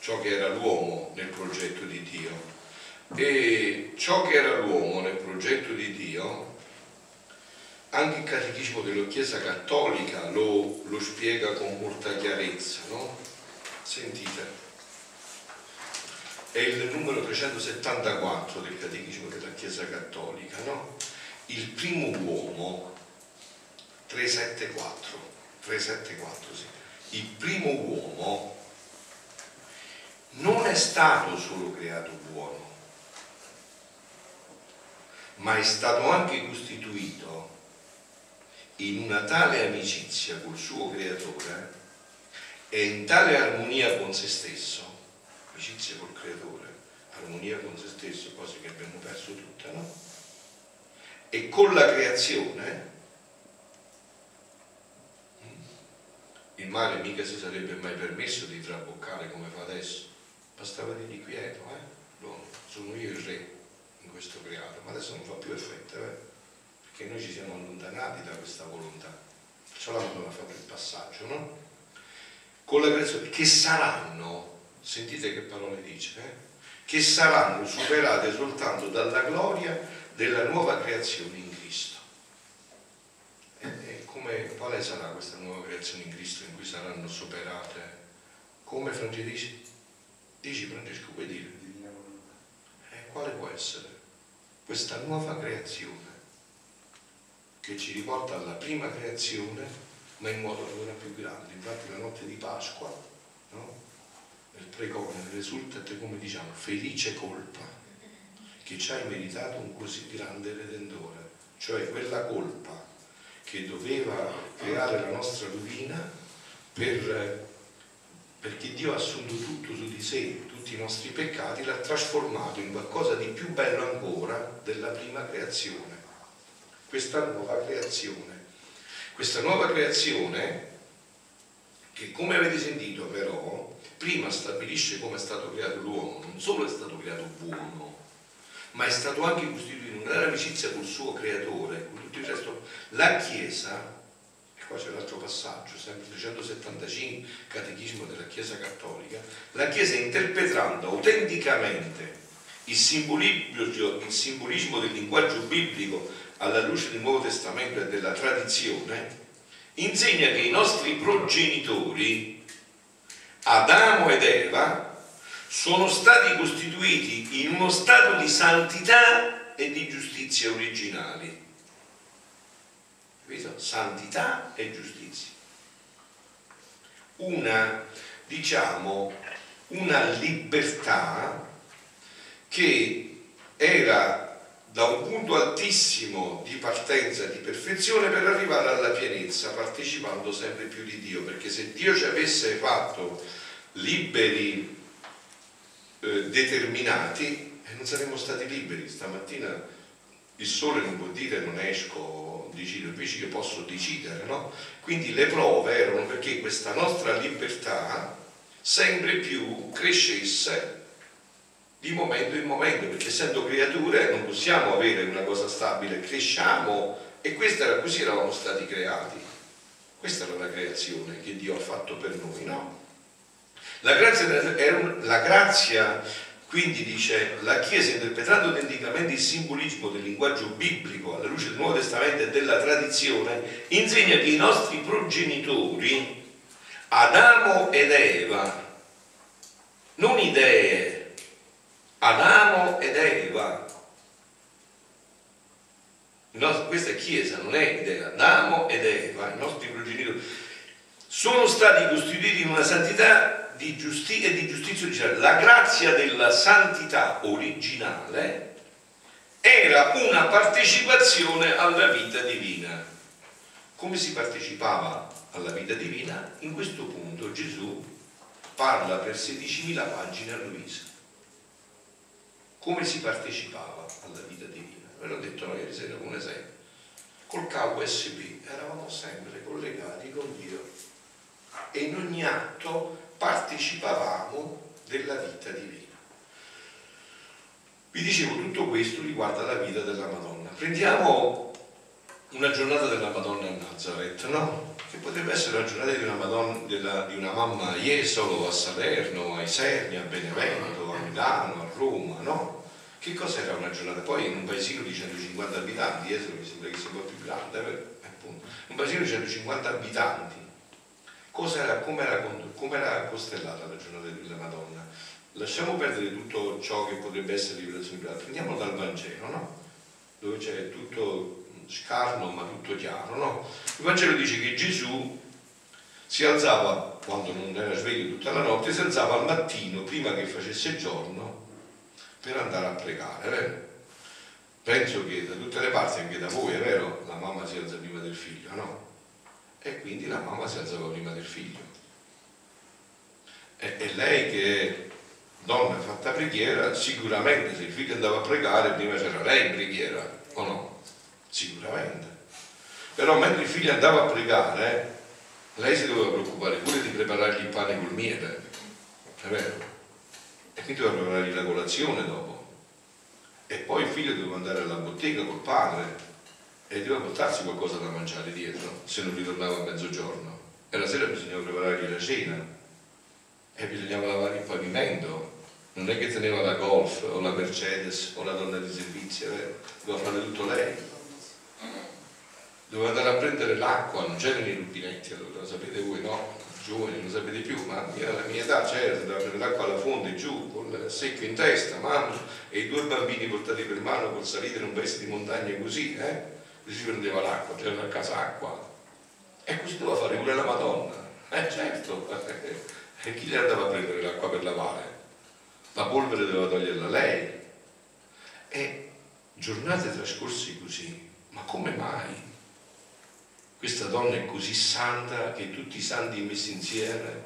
Ciò che era l'uomo nel progetto di Dio. E ciò che era l'uomo nel progetto di Dio, anche il Catechismo della Chiesa Cattolica lo spiega con molta chiarezza, no? Sentite, è il numero 374 del Catechismo della Chiesa Cattolica, no? Il primo uomo, 374, sì. Il primo uomo non è stato solo creato buono, ma è stato anche costituito in una tale amicizia col suo creatore e in tale armonia con se stesso, amicizia col creatore, armonia con se stesso, cose che abbiamo perso tutte, no? E con la creazione, il male mica si sarebbe mai permesso di traboccare come fa adesso. Bastava dirgli quieto, no, sono io il re in questo creato, ma adesso non fa più effetto, perché noi ci siamo allontanati da questa volontà. Perciò la Madonna fa quel passaggio, no? Con la creazione, che saranno, sentite che parole dice, che saranno superate soltanto dalla gloria della nuova creazione in Cristo. E come, quale sarà questa nuova creazione in Cristo in cui saranno superate? Come Francesco dice? Dici Francesco, puoi dire? Divina volontà. Quale può essere questa nuova creazione che ci riporta alla prima creazione, ma in modo ancora più grande? Infatti la notte di Pasqua, no? Nel pregone risulta, come diciamo, felice colpa che ci hai meritato un così grande Redentore, cioè quella colpa che doveva creare la nostra rovina perché Dio ha assunto tutto su di sé, tutti i nostri peccati, l'ha trasformato in qualcosa di più bello ancora della prima creazione, questa nuova creazione. Questa nuova creazione che, come avete sentito però, prima stabilisce come è stato creato l'uomo, non solo è stato creato buono, ma è stato anche costituito in una grande amicizia col suo creatore, con tutto il resto. La Chiesa, qua c'è un altro passaggio, sempre 375 Catechismo della Chiesa Cattolica, la Chiesa, interpretando autenticamente il simbolismo del linguaggio biblico alla luce del Nuovo Testamento e della tradizione, insegna che i nostri progenitori Adamo ed Eva sono stati costituiti in uno stato di santità e di giustizia originali. Capito? Santità e giustizia. Una, diciamo, una libertà che era da un punto altissimo di partenza, di perfezione, per arrivare alla pienezza, partecipando sempre più di Dio, perché se Dio ci avesse fatto liberi determinati, non saremmo stati liberi. Stamattina il sole non vuol dire non esco, decido, invece io posso decidere, no? Quindi le prove erano perché questa nostra libertà sempre più crescesse di momento in momento, perché essendo creature non possiamo avere una cosa stabile, cresciamo, e questa era, così eravamo stati creati. Questa era la creazione che Dio ha fatto per noi, no? La grazia, quindi dice la Chiesa, interpretando autenticamente il simbolismo del linguaggio biblico alla luce del Nuovo Testamento e della tradizione, insegna che i nostri progenitori, Adamo ed Eva, non idee, Adamo ed Eva, no, questa è Chiesa, non è idea. Adamo ed Eva, i nostri progenitori, sono stati costituiti in una santità di giustizia e di giustizia originale. La grazia della santità originale era una partecipazione alla vita divina. Come si partecipava alla vita divina? In questo punto Gesù parla per 16.000 pagine a Luisa. Come si partecipava alla vita divina? Ve l'ho detto noi ieri sera, un esempio. Col cavo USB eravamo sempre collegati con Dio e in ogni atto partecipavamo della vita divina. Vi dicevo, tutto questo riguarda la vita della Madonna. Prendiamo una giornata della Madonna a Nazareth, no? Che potrebbe essere la giornata di una, Madonna, di una mamma a Jesolo, a Salerno, a Isernia, a Benevento, a Milano, a Roma, no? Che cos'era una giornata? Poi in un paesino di 150 abitanti, Jesolo mi sembra che sia un po' più grande, appunto, un paesino di 150 abitanti, come era costellata la giornata della Madonna? Lasciamo perdere tutto ciò che potrebbe essere rivelazione privata, prendiamo dal Vangelo, no? Dove c'è tutto scarno ma tutto chiaro, no? Il Vangelo dice che Gesù si alzava, quando non era sveglio tutta la notte, si alzava al mattino prima che facesse giorno per andare a pregare, vero? Penso che da tutte le parti, anche da voi, è vero? La mamma si alza prima del figlio, no? E quindi la mamma si alzava prima del figlio. E lei che è donna fatta preghiera, sicuramente se il figlio andava a pregare prima c'era lei in preghiera, o no? Sicuramente. Però mentre il figlio andava a pregare, lei si doveva preoccupare pure di preparargli il pane col miele, è vero? E quindi doveva preparargli la colazione dopo, e poi il figlio doveva andare alla bottega col padre e doveva portarsi qualcosa da mangiare dietro se non ritornava a mezzogiorno, e la sera bisognava preparargli la cena e bisognava lavare il pavimento. Non è che teneva la Golf o la Mercedes o la donna di servizio, è vero? Doveva fare tutto lei. Doveva andare a prendere l'acqua, non c'erano i rubinetti, lo sapete voi, no? Giovani, non sapete più, ma alla mia età c'era, doveva prendere l'acqua alla fonte giù, con il secchio in testa, mano, e i due bambini portati per mano col salire in un paese di montagna così, e si prendeva l'acqua, c'era a casa acqua. E così doveva fare pure la Madonna, certo, e chi le andava a prendere l'acqua per lavare? La polvere doveva toglierla lei. E giornate trascorse così, ma come mai? Questa donna è così santa che tutti i santi messi insieme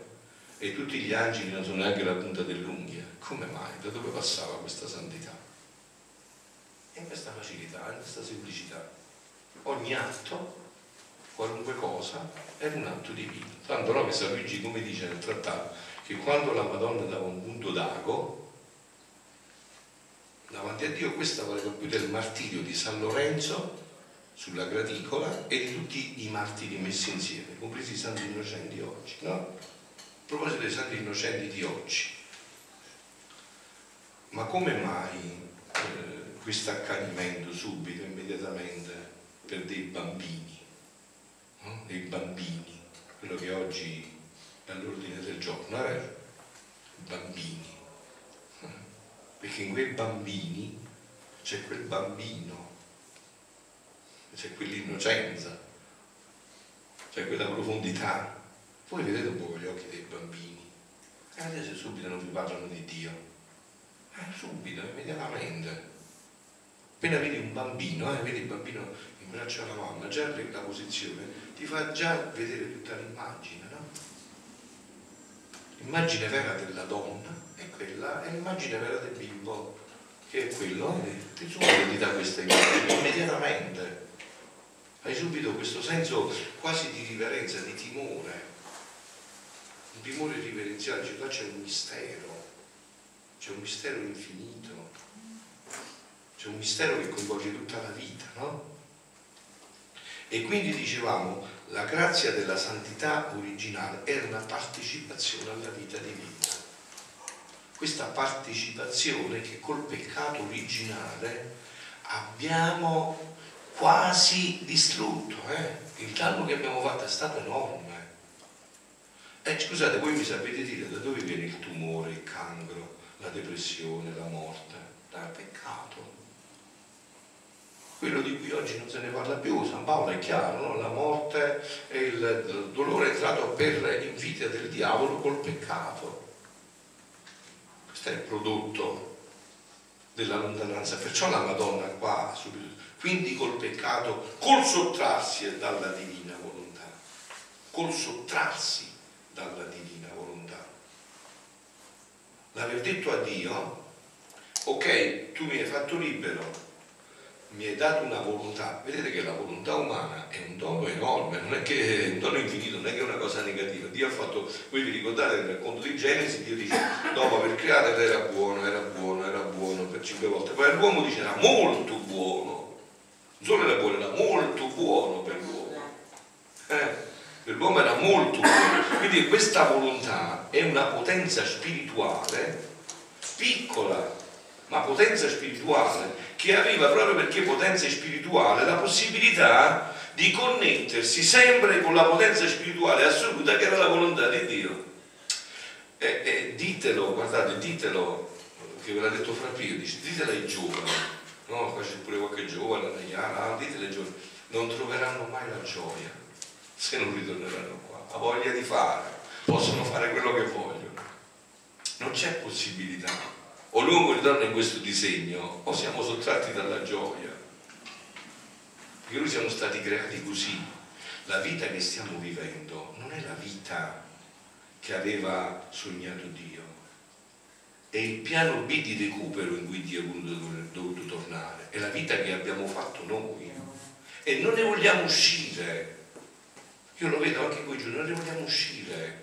e tutti gli angeli non sono neanche la punta dell'unghia. Come mai? Da dove passava questa santità? E questa facilità, questa semplicità. Ogni atto, qualunque cosa, era un atto divino. Tanto no che San Luigi, come dice nel trattato, che quando la Madonna dava un punto d'ago davanti a Dio, questa valeva più del martirio di San Lorenzo sulla graticola e di tutti i martiri messi insieme, compresi i santi innocenti oggi, no? A proposito dei santi innocenti di oggi, ma come mai questo accanimento subito, immediatamente, per dei bambini, no? Dei bambini, quello che oggi è all'ordine del giorno, bambini, perché in quei bambini c'è quel bambino, c'è quell'innocenza, c'è quella profondità. Voi vedete un po' con gli occhi dei bambini, adesso subito non vi parlano di Dio, subito, immediatamente. Appena vedi un bambino, vedi il bambino in braccio alla mamma, già la posizione ti fa già vedere tutta l'immagine, no? L'immagine vera della donna è quella, e l'immagine vera del bimbo, che è quello, e ti subito ti dà questa immagine, immediatamente. Hai subito questo senso quasi di riverenza, di timore, un timore riverenziale, cioè là c'è un mistero infinito. C'è un mistero che coinvolge tutta la vita, no? E quindi dicevamo, la grazia della santità originale era una partecipazione alla vita divina. Questa partecipazione che col peccato originale abbiamo quasi distrutto, Il danno che abbiamo fatto è stato enorme. Scusate, voi mi sapete dire da dove viene il tumore, il cancro, la depressione, la morte? Dal peccato. Quello di cui oggi non se ne parla più, San Paolo è chiaro, no? La morte e il dolore è entrato per invidia del diavolo col peccato. Questo è il prodotto della lontananza, perciò la Madonna qua, subito, quindi col peccato, col sottrarsi dalla divina volontà, col sottrarsi dalla divina volontà. L'aver detto a Dio, ok, tu mi hai fatto libero, mi hai dato una volontà. Vedete che la volontà umana è un dono enorme, non è che è un dono infinito, non è che è una cosa negativa. Dio ha fatto, voi vi ricordate nel racconto di Genesi, Dio dice, dopo aver creato era buono per 5 volte, poi l'uomo dice era molto buono, non solo era buono, era molto buono per l'uomo, per l'uomo era molto buono. Quindi questa volontà è una potenza spirituale piccola, ma potenza spirituale, che arriva proprio perché potenza spirituale, la possibilità di connettersi sempre con la potenza spirituale assoluta che era la volontà di Dio. Ditelo, guardate, ditelo, che ve l'ha detto Fra Pio, dice, ditelo ai giovani, no? Qua c'è pure qualche giovane, ditelo ai giovani, non troveranno mai la gioia se non ritorneranno qua, ha voglia di fare, possono fare quello che vogliono, non c'è possibilità. O l'uomo ritorna in questo disegno, o siamo sottratti dalla gioia. Perché noi siamo stati creati così. La vita che stiamo vivendo non è la vita che aveva sognato Dio. È il piano B di recupero in cui Dio è dovuto tornare. È la vita che abbiamo fatto noi. E non ne vogliamo uscire. Io lo vedo anche qui giù, non ne vogliamo uscire.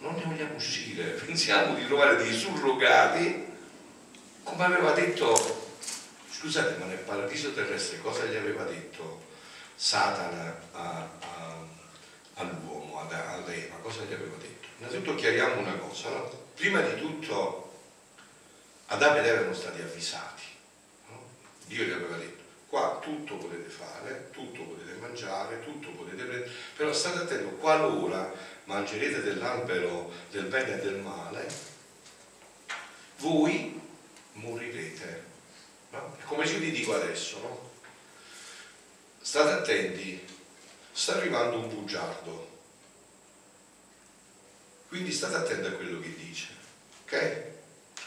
Non ne vogliamo uscire, pensiamo di trovare dei surrogati, come aveva detto, scusate, ma nel paradiso terrestre cosa gli aveva detto Satana all'uomo, ad Eva? Cosa gli aveva detto? Innanzitutto chiariamo una cosa, no? Prima di tutto Adamo ed Eva erano stati avvisati, no? Dio gli aveva detto, qua tutto potete fare, tutto potete mangiare, tutto potete prendere, però state attenti, qualora mangerete dell'albero del bene e del male, voi morirete. No? È come se io vi dico adesso, no? State attenti, sta arrivando un bugiardo, quindi state attenti a quello che dice, ok?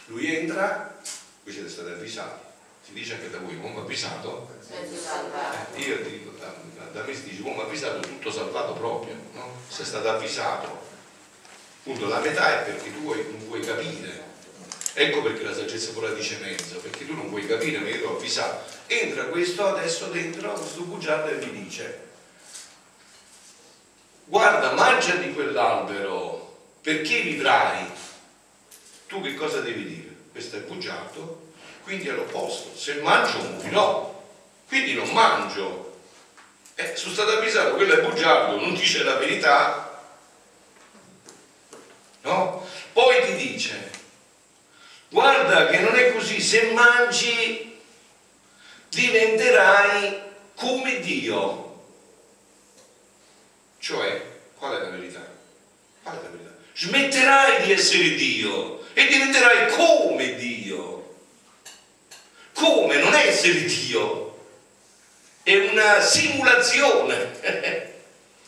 Lui entra, voi siete stati avvisati, si dice anche da voi, uomo avvisato, io dico, da me si dice uomo avvisato, tutto salvato proprio, no? Sei stato avvisato, appunto la metà è perché tu non vuoi capire, ecco perché la saggezza pura dice mezzo, perché tu non vuoi capire, ma io ti ho avvisato, entra questo adesso dentro questo bugiardo e mi dice guarda, mangia di quell'albero perché vivrai. Tu che cosa devi dire? Questo è bugiardo, quindi è l'opposto, se mangio morirò, quindi non mangio. Sono stato avvisato, quello è bugiardo, non dice la verità, no? Poi ti dice guarda che non è così, se mangi diventerai come Dio. Cioè, qual è la verità? Qual è la verità? Smetterai di essere Dio, e diventerai come Dio. Come? Non è essere Dio, è una simulazione,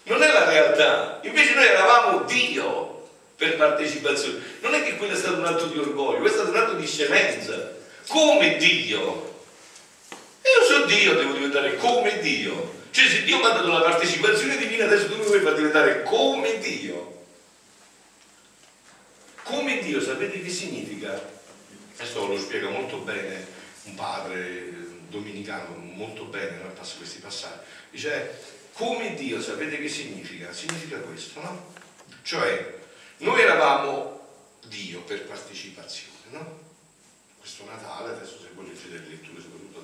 non è la realtà. Invece noi eravamo Dio per partecipazione. Non è che quello è stato un atto di orgoglio, è stato un atto di scemenza. Come Dio, io sono Dio, devo diventare come Dio. Cioè, se Dio mi ha dato la partecipazione divina, adesso tu mi vuoi far diventare come Dio. Come Dio, sapete che significa? Adesso lo spiega molto bene un padre dominicano, molto bene, no? Questi passaggi. Dice, come Dio, sapete che significa? Significa questo, no? Cioè, noi eravamo Dio per partecipazione, no? Questo Natale, adesso se voi leggete le letture soprattutto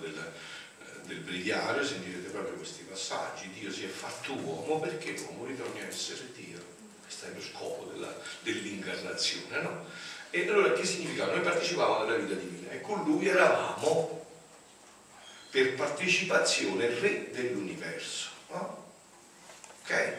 del breviario, sentirete proprio questi passaggi. Dio si è fatto uomo perché l'uomo ritorni a essere Dio. Questo è lo scopo dell'incarnazione, no? E allora che significa? Noi partecipavamo alla vita divina e con lui eravamo per partecipazione re dell'universo, no? Ok?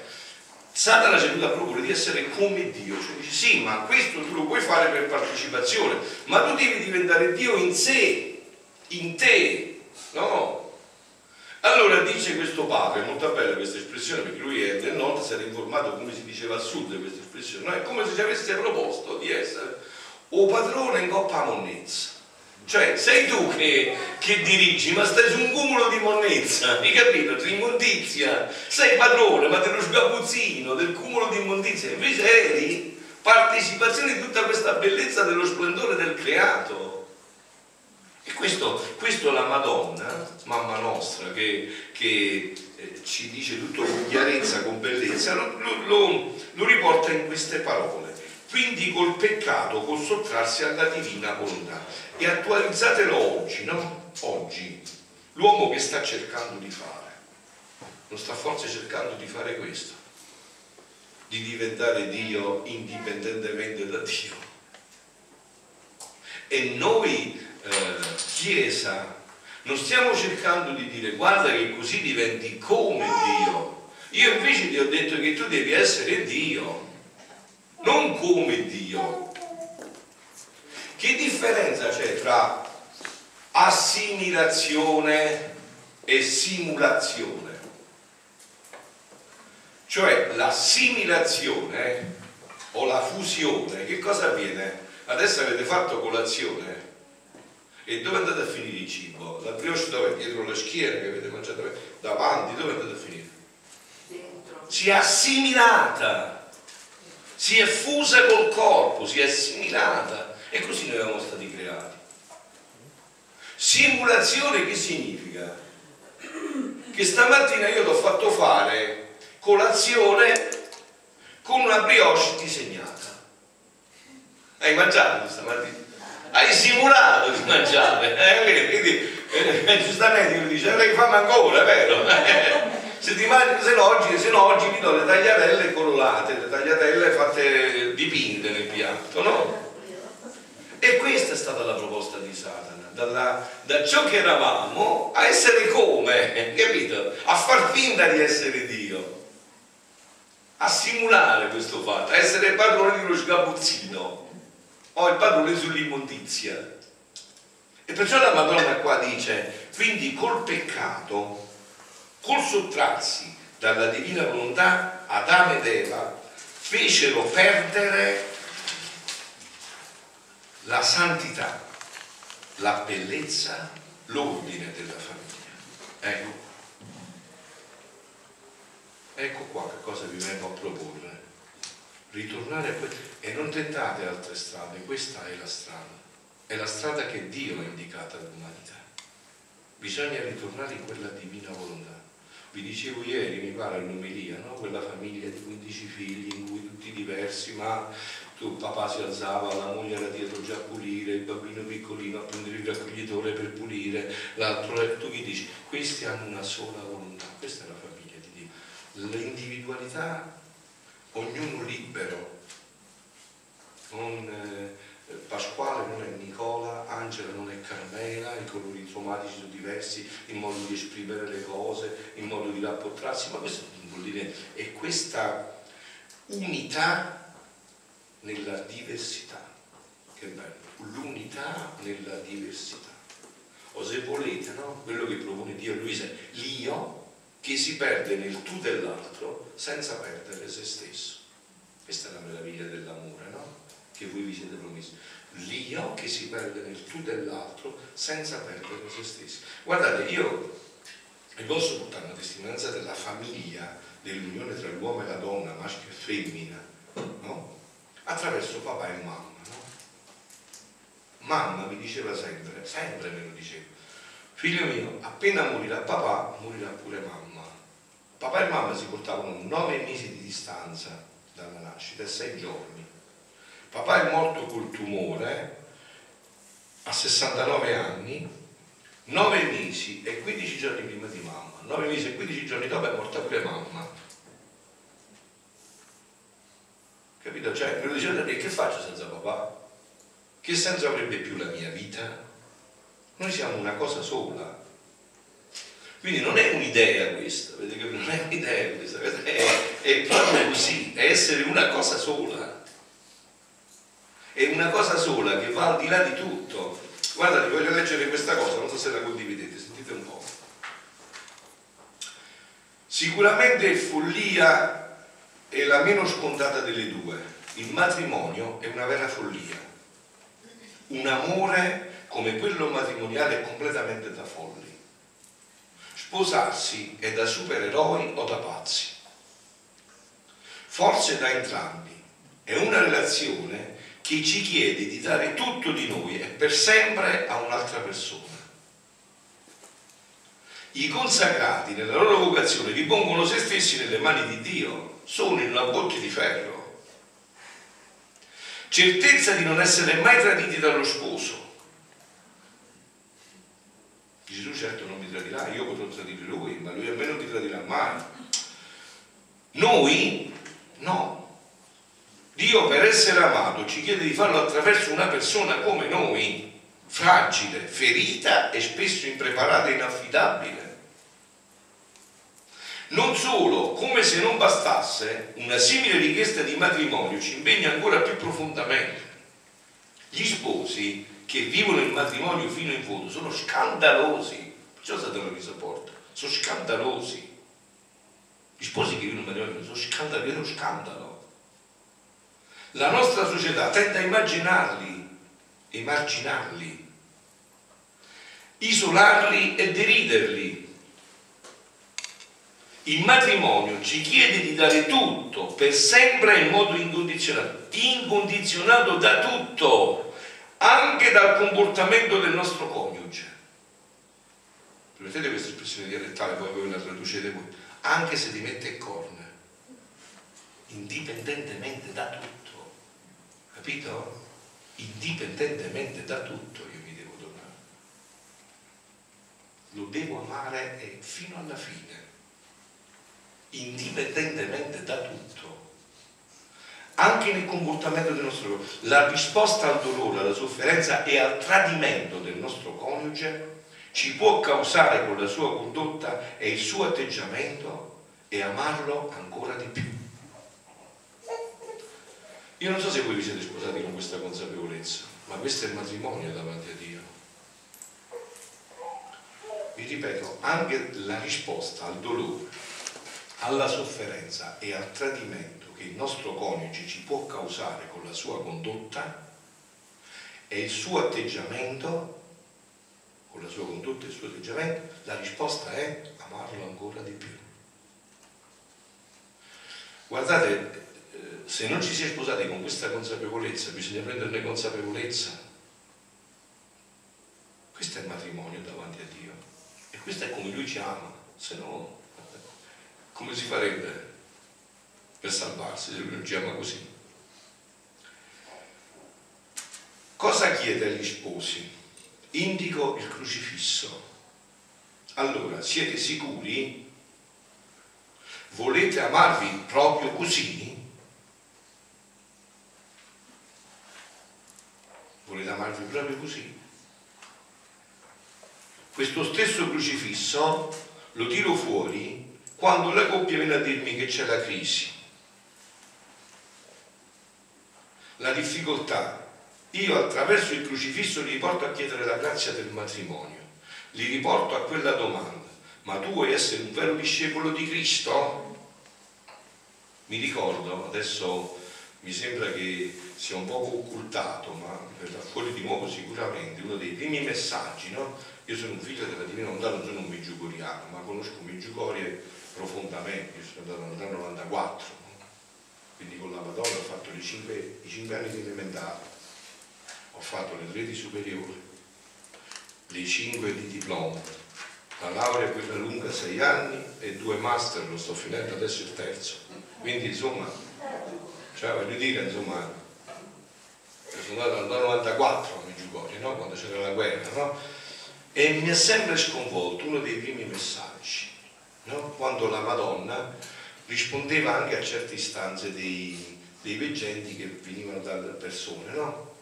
Satana c'è la procura di essere come Dio, cioè dice sì, ma questo tu lo puoi fare per partecipazione, ma tu devi diventare Dio in sé, in te, no? Allora dice questo padre, è molto bella questa espressione, perché lui è del nord, si era informato come si diceva al sud di questa espressione, no? È come se ci avesse proposto di essere o padrone in coppa a monnezza, cioè sei tu che dirigi, ma stai su un cumulo di monnezza, hai capito? Di immondizia, sei padrone ma dello sgabuzzino, del cumulo di immondizia. Invece eri partecipazione di tutta questa bellezza dello splendore del creato. E questo la Madonna, mamma nostra, che ci dice tutto con chiarezza, con bellezza, lo riporta in queste parole. Quindi col peccato, col sottrarsi alla divina volontà. E attualizzatelo oggi, no? Oggi. L'uomo che sta cercando di fare, non sta forse cercando di fare questo? Di diventare Dio indipendentemente da Dio. E noi... Chiesa, non stiamo cercando di dire guarda che così diventi come Dio. Io invece ti ho detto che tu devi essere Dio, non come Dio. Che differenza c'è tra assimilazione e simulazione? Cioè l'assimilazione o la fusione, che cosa avviene? Adesso avete fatto colazione. E dove andate a finire il cibo? La brioche dove? Dietro la schiena che avete mangiato? Davanti? Dove andate a finire? Dentro. Si è assimilata, si è fusa col corpo, si è assimilata, e così noi siamo stati creati. Simulazione che significa? Che stamattina io ti ho fatto fare colazione con una brioche disegnata. Hai mangiato stamattina? Hai simulato di mangiare, quindi giustamente mi dice, fammi ancora, vero? Se no oggi mi do le tagliatelle colorate, le tagliatelle fatte dipinte nel piatto, no? E questa è stata la proposta di Satana, da ciò che eravamo a essere come, capito? A far finta di essere Dio, a simulare questo fatto, a essere padrone di uno sgabuzzino. Ho il padrone sull'immondizia. E perciò la Madonna qua dice, quindi col peccato, col sottrarsi dalla divina volontà, Adamo ed Eva fecero perdere la santità, la bellezza, l'ordine della famiglia. Ecco, ecco qua che cosa vi vengo a proporre. Ritornare a questo e non tentate altre strade, questa è la strada che Dio ha indicato all'umanità. Bisogna ritornare in quella divina volontà. Vi dicevo ieri, mi pare all'omelia, no? Quella famiglia di 15 figli in cui tutti diversi, ma tu, papà si alzava, la moglie era dietro già a pulire, il bambino piccolino a prendere il raccoglitore per pulire, l'altro, tu gli dici, questi hanno una sola volontà, questa è la famiglia di Dio. L'individualità, ognuno libero, non, Pasquale non è Nicola, Angela non è Carmela, i colori cromatici sono diversi, il modo di esprimere le cose, il modo di rapportarsi, ma questo non vuol dire, è questa unità nella diversità che Che bello, l'unità nella diversità. O se volete, no? Quello che propone Dio a Luisa, l'io che si perde nel tu dell'altro senza perdere se stesso. Questa è la meraviglia dell'amore, no? Che voi vi siete promessi. L'io che si perde nel tu dell'altro senza perdere se stesso. Guardate, io vi posso portare una testimonianza della famiglia, dell'unione tra l'uomo e la donna, maschio e femmina, no? Attraverso papà e mamma, no? Mamma mi diceva sempre, sempre me lo diceva, figlio mio, appena morirà papà, morirà pure mamma. Papà e mamma si portavano 9 mesi di distanza dalla nascita e 6 giorni. Papà è morto col tumore a 69 anni, 9 mesi e 15 giorni prima di mamma, 9 mesi e 15 giorni dopo è morta pure mamma. Capito? Cioè, me lo diceva, che faccio senza papà? Che senso avrebbe più la mia vita? Noi siamo una cosa sola. Quindi non è un'idea questa, vedete che non è un'idea questa, è proprio così, è essere una cosa sola. È una cosa sola che va al di là di tutto. Guardate, voglio leggere questa cosa, non so se la condividete, sentite un po'. Sicuramente è follia, è la meno scontata delle due. Il matrimonio è una vera follia. Un amore come quello matrimoniale è completamente da folli. Sposarsi è da supereroi o da pazzi. Forse da entrambi. È una relazione che ci chiede di dare tutto di noi e per sempre a un'altra persona. I consacrati nella loro vocazione ripongono se stessi nelle mani di Dio, sono in una botte di ferro. Certezza di non essere mai traditi dallo sposo. Gesù certo non mi tradirà, io potrò tradire lui, ma lui a me non ti tradirà mai. Noi? No. Dio per essere amato ci chiede di farlo attraverso una persona come noi, fragile, ferita e spesso impreparata e inaffidabile. Non solo, come se non bastasse, una simile richiesta di matrimonio ci impegna ancora più profondamente. Gli sposi che vivono il matrimonio fino in fondo sono scandalosi, perciò Satana li sopporta, sono scandalosi. Gli sposi che vivono il matrimonio sono scandalosi, è uno scandalo. La nostra società tende a immaginarli, emarginarli, isolarli e deriderli. Il matrimonio ci chiede di dare tutto, per sempre in modo incondizionato, incondizionato da tutto, anche dal comportamento del nostro coniuge. Permettete questa espressione dialettale, poi voi la traducete voi, anche se ti mette il corno, indipendentemente da tutto, capito? Indipendentemente da tutto io mi devo donare. Lo devo amare e fino alla fine. Indipendentemente da tutto, anche nel comportamento del nostro coniuge. La risposta al dolore, alla sofferenza e al tradimento del nostro coniuge ci può causare con la sua condotta e il suo atteggiamento e amarlo ancora di più. Io non so se voi vi siete sposati con questa consapevolezza, ma questo è il matrimonio davanti a Dio. Vi ripeto, anche la risposta al dolore, alla sofferenza e al tradimento che il nostro coniuge ci può causare con la sua condotta e il suo atteggiamento, con la sua condotta e il suo atteggiamento, la risposta è amarlo ancora di più. Guardate, se non ci si è sposati con questa consapevolezza, bisogna prenderne consapevolezza. Questo è il matrimonio davanti a Dio e questo è come Lui ci ama, se no... Come si farebbe per salvarsi se lui non ci ama così? Cosa chiede agli sposi? Indico il crocifisso. Allora, siete sicuri? Volete amarvi proprio così? Volete amarvi proprio così? Questo stesso crocifisso lo tiro fuori quando la coppia viene a dirmi che c'è la crisi, la difficoltà, Io attraverso il crocifisso li riporto a chiedere la grazia del matrimonio, li riporto a quella domanda: ma tu vuoi essere un vero discepolo di Cristo? Mi ricordo, adesso mi sembra che sia un poco occultato, ma verrà fuori di nuovo sicuramente, uno dei primi messaggi, no? Io sono un figlio della Divina Volontà, non sono un medjugoriano, ma conosco Medjugorje profondamente. Io sono andato nel 94, no? Quindi con la Madonna ho fatto i 5 anni di elementare, ho fatto le 3 di superiore, le 5 di diploma, la laurea è quella lunga 6 anni e 2 master, lo sto finendo adesso il terzo, quindi insomma... Cioè, voglio dire, insomma, sono andato dal 94 a Medjugorje, no? Quando c'era la guerra, no? E mi ha sempre sconvolto uno dei primi messaggi, no? Quando la Madonna rispondeva anche a certe istanze dei veggenti che venivano dalle persone, no?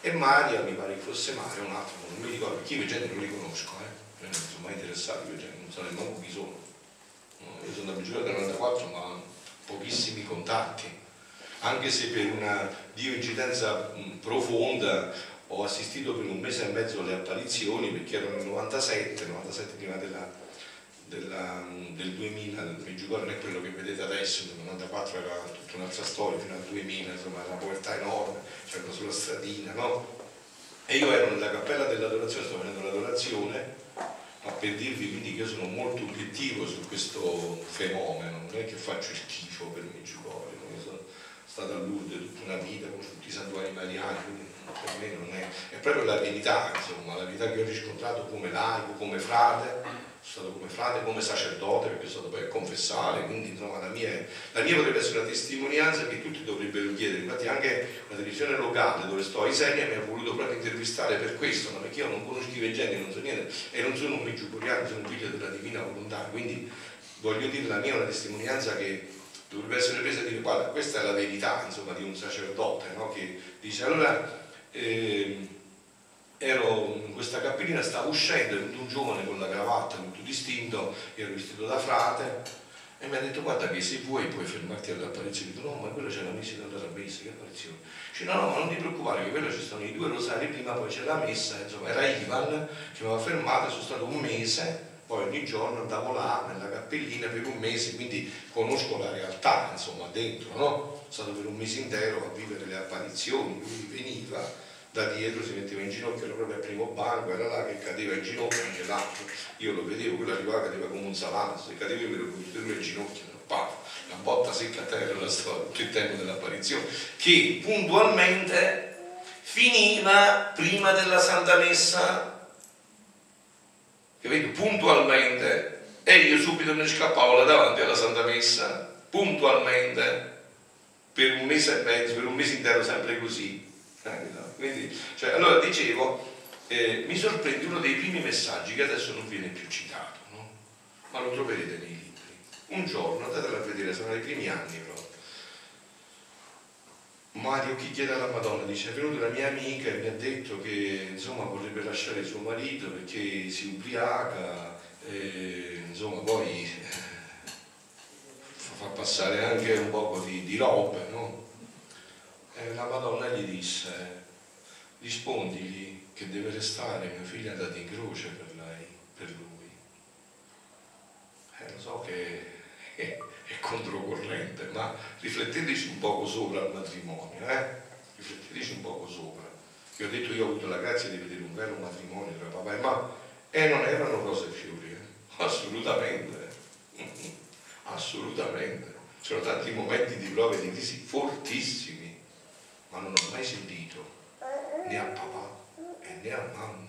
E Maria, mi pare che fosse Maria, un altro, non mi ricordo, perché i veggenti non li conosco, non sono mai interessati, i veggenti, non so nemmeno chi sono. Io sono da Medjugorje del 94, ma pochissimi contatti. Anche se per una coincidenza profonda ho assistito per un mese e mezzo alle apparizioni, perché erano il 97 prima del 2000, il Medjugorje non è quello che vedete adesso, il 94 era tutta un'altra storia, fino al 2000, insomma, la povertà enorme, c'era sulla stradina, no? E io ero nella cappella dell'adorazione, sto facendo l'adorazione, ma per dirvi quindi che io sono molto obiettivo su questo fenomeno, non è che faccio il tifo per il Medjugorje. Stata a Lourdes tutta una vita con tutti i santuari mariani, quindi per me non è proprio la verità, insomma, la verità che ho riscontrato come laico, come frate, sono stato come frate, come sacerdote, perché sono stato poi a confessare, quindi insomma la mia potrebbe essere una testimonianza che tutti dovrebbero chiedere. Infatti anche la televisione locale dove sto a Isernia mi ha voluto proprio intervistare per questo, ma perché io non conosco i veggenti, non so niente, e non sono un medjugorjeano, sono un figlio della Divina Volontà, quindi voglio dire, la mia è una testimonianza che dovrebbe essere presa a dire: guarda, questa è la verità, insomma, di un sacerdote, no? Che dice: allora ero in questa cappellina, stavo uscendo, è venuto un giovane con la cravatta molto distinto, ero vestito da frate, e mi ha detto: guarda che se vuoi puoi fermarti all'apparizione. Ho detto: no, ma quello c'è la messa di andare a messa, che apparizione? Dice: no, no, ma non ti preoccupare, che quello ci sono i 2 rosari prima, poi c'è la messa. Insomma, era Ivan che mi aveva fermato, sono stato un mese. Poi ogni giorno andavo là nella cappellina per un mese, quindi conosco la realtà, insomma, dentro, no? Sono stato per un mese intero a vivere le apparizioni, lui veniva da dietro, si metteva in ginocchio, era proprio al primo banco, era là che cadeva in ginocchio, anche l'altro, io lo vedevo, quello arrivava cadeva come un salame, se cadeva io me lo mettevo in ginocchio, la botta secca a terra, la storia, tutto il tempo dell'apparizione, che puntualmente finiva prima della Santa Messa. Capito? Puntualmente, e io subito mi scappavo là davanti alla Santa Messa, puntualmente, per un mese e mezzo, per un mese intero, sempre così. Quindi, cioè, allora dicevo, mi sorprende uno dei primi messaggi che adesso non viene più citato, no? Ma lo troverete nei libri. Un giorno, andatelo a vedere, sono nei primi anni proprio. Mario chi chiede alla Madonna, dice: è venuta una mia amica e mi ha detto che insomma vorrebbe lasciare suo marito perché si ubriaca, e, insomma, poi fa passare anche un po' di robe, no? E la Madonna gli disse: rispondigli che deve restare, mia figlia è andata in croce per lei, per lui. Lo so che è controcorrente, ma rifletteteci un poco sopra al matrimonio, rifletteteci un poco sopra. Vi ho detto, io ho avuto la grazia di vedere un vero matrimonio tra papà e mamma, e non erano rose e fiori, assolutamente, assolutamente. C'erano tanti momenti di prove e di crisi fortissimi, ma non ho mai sentito né a papà e né a mamma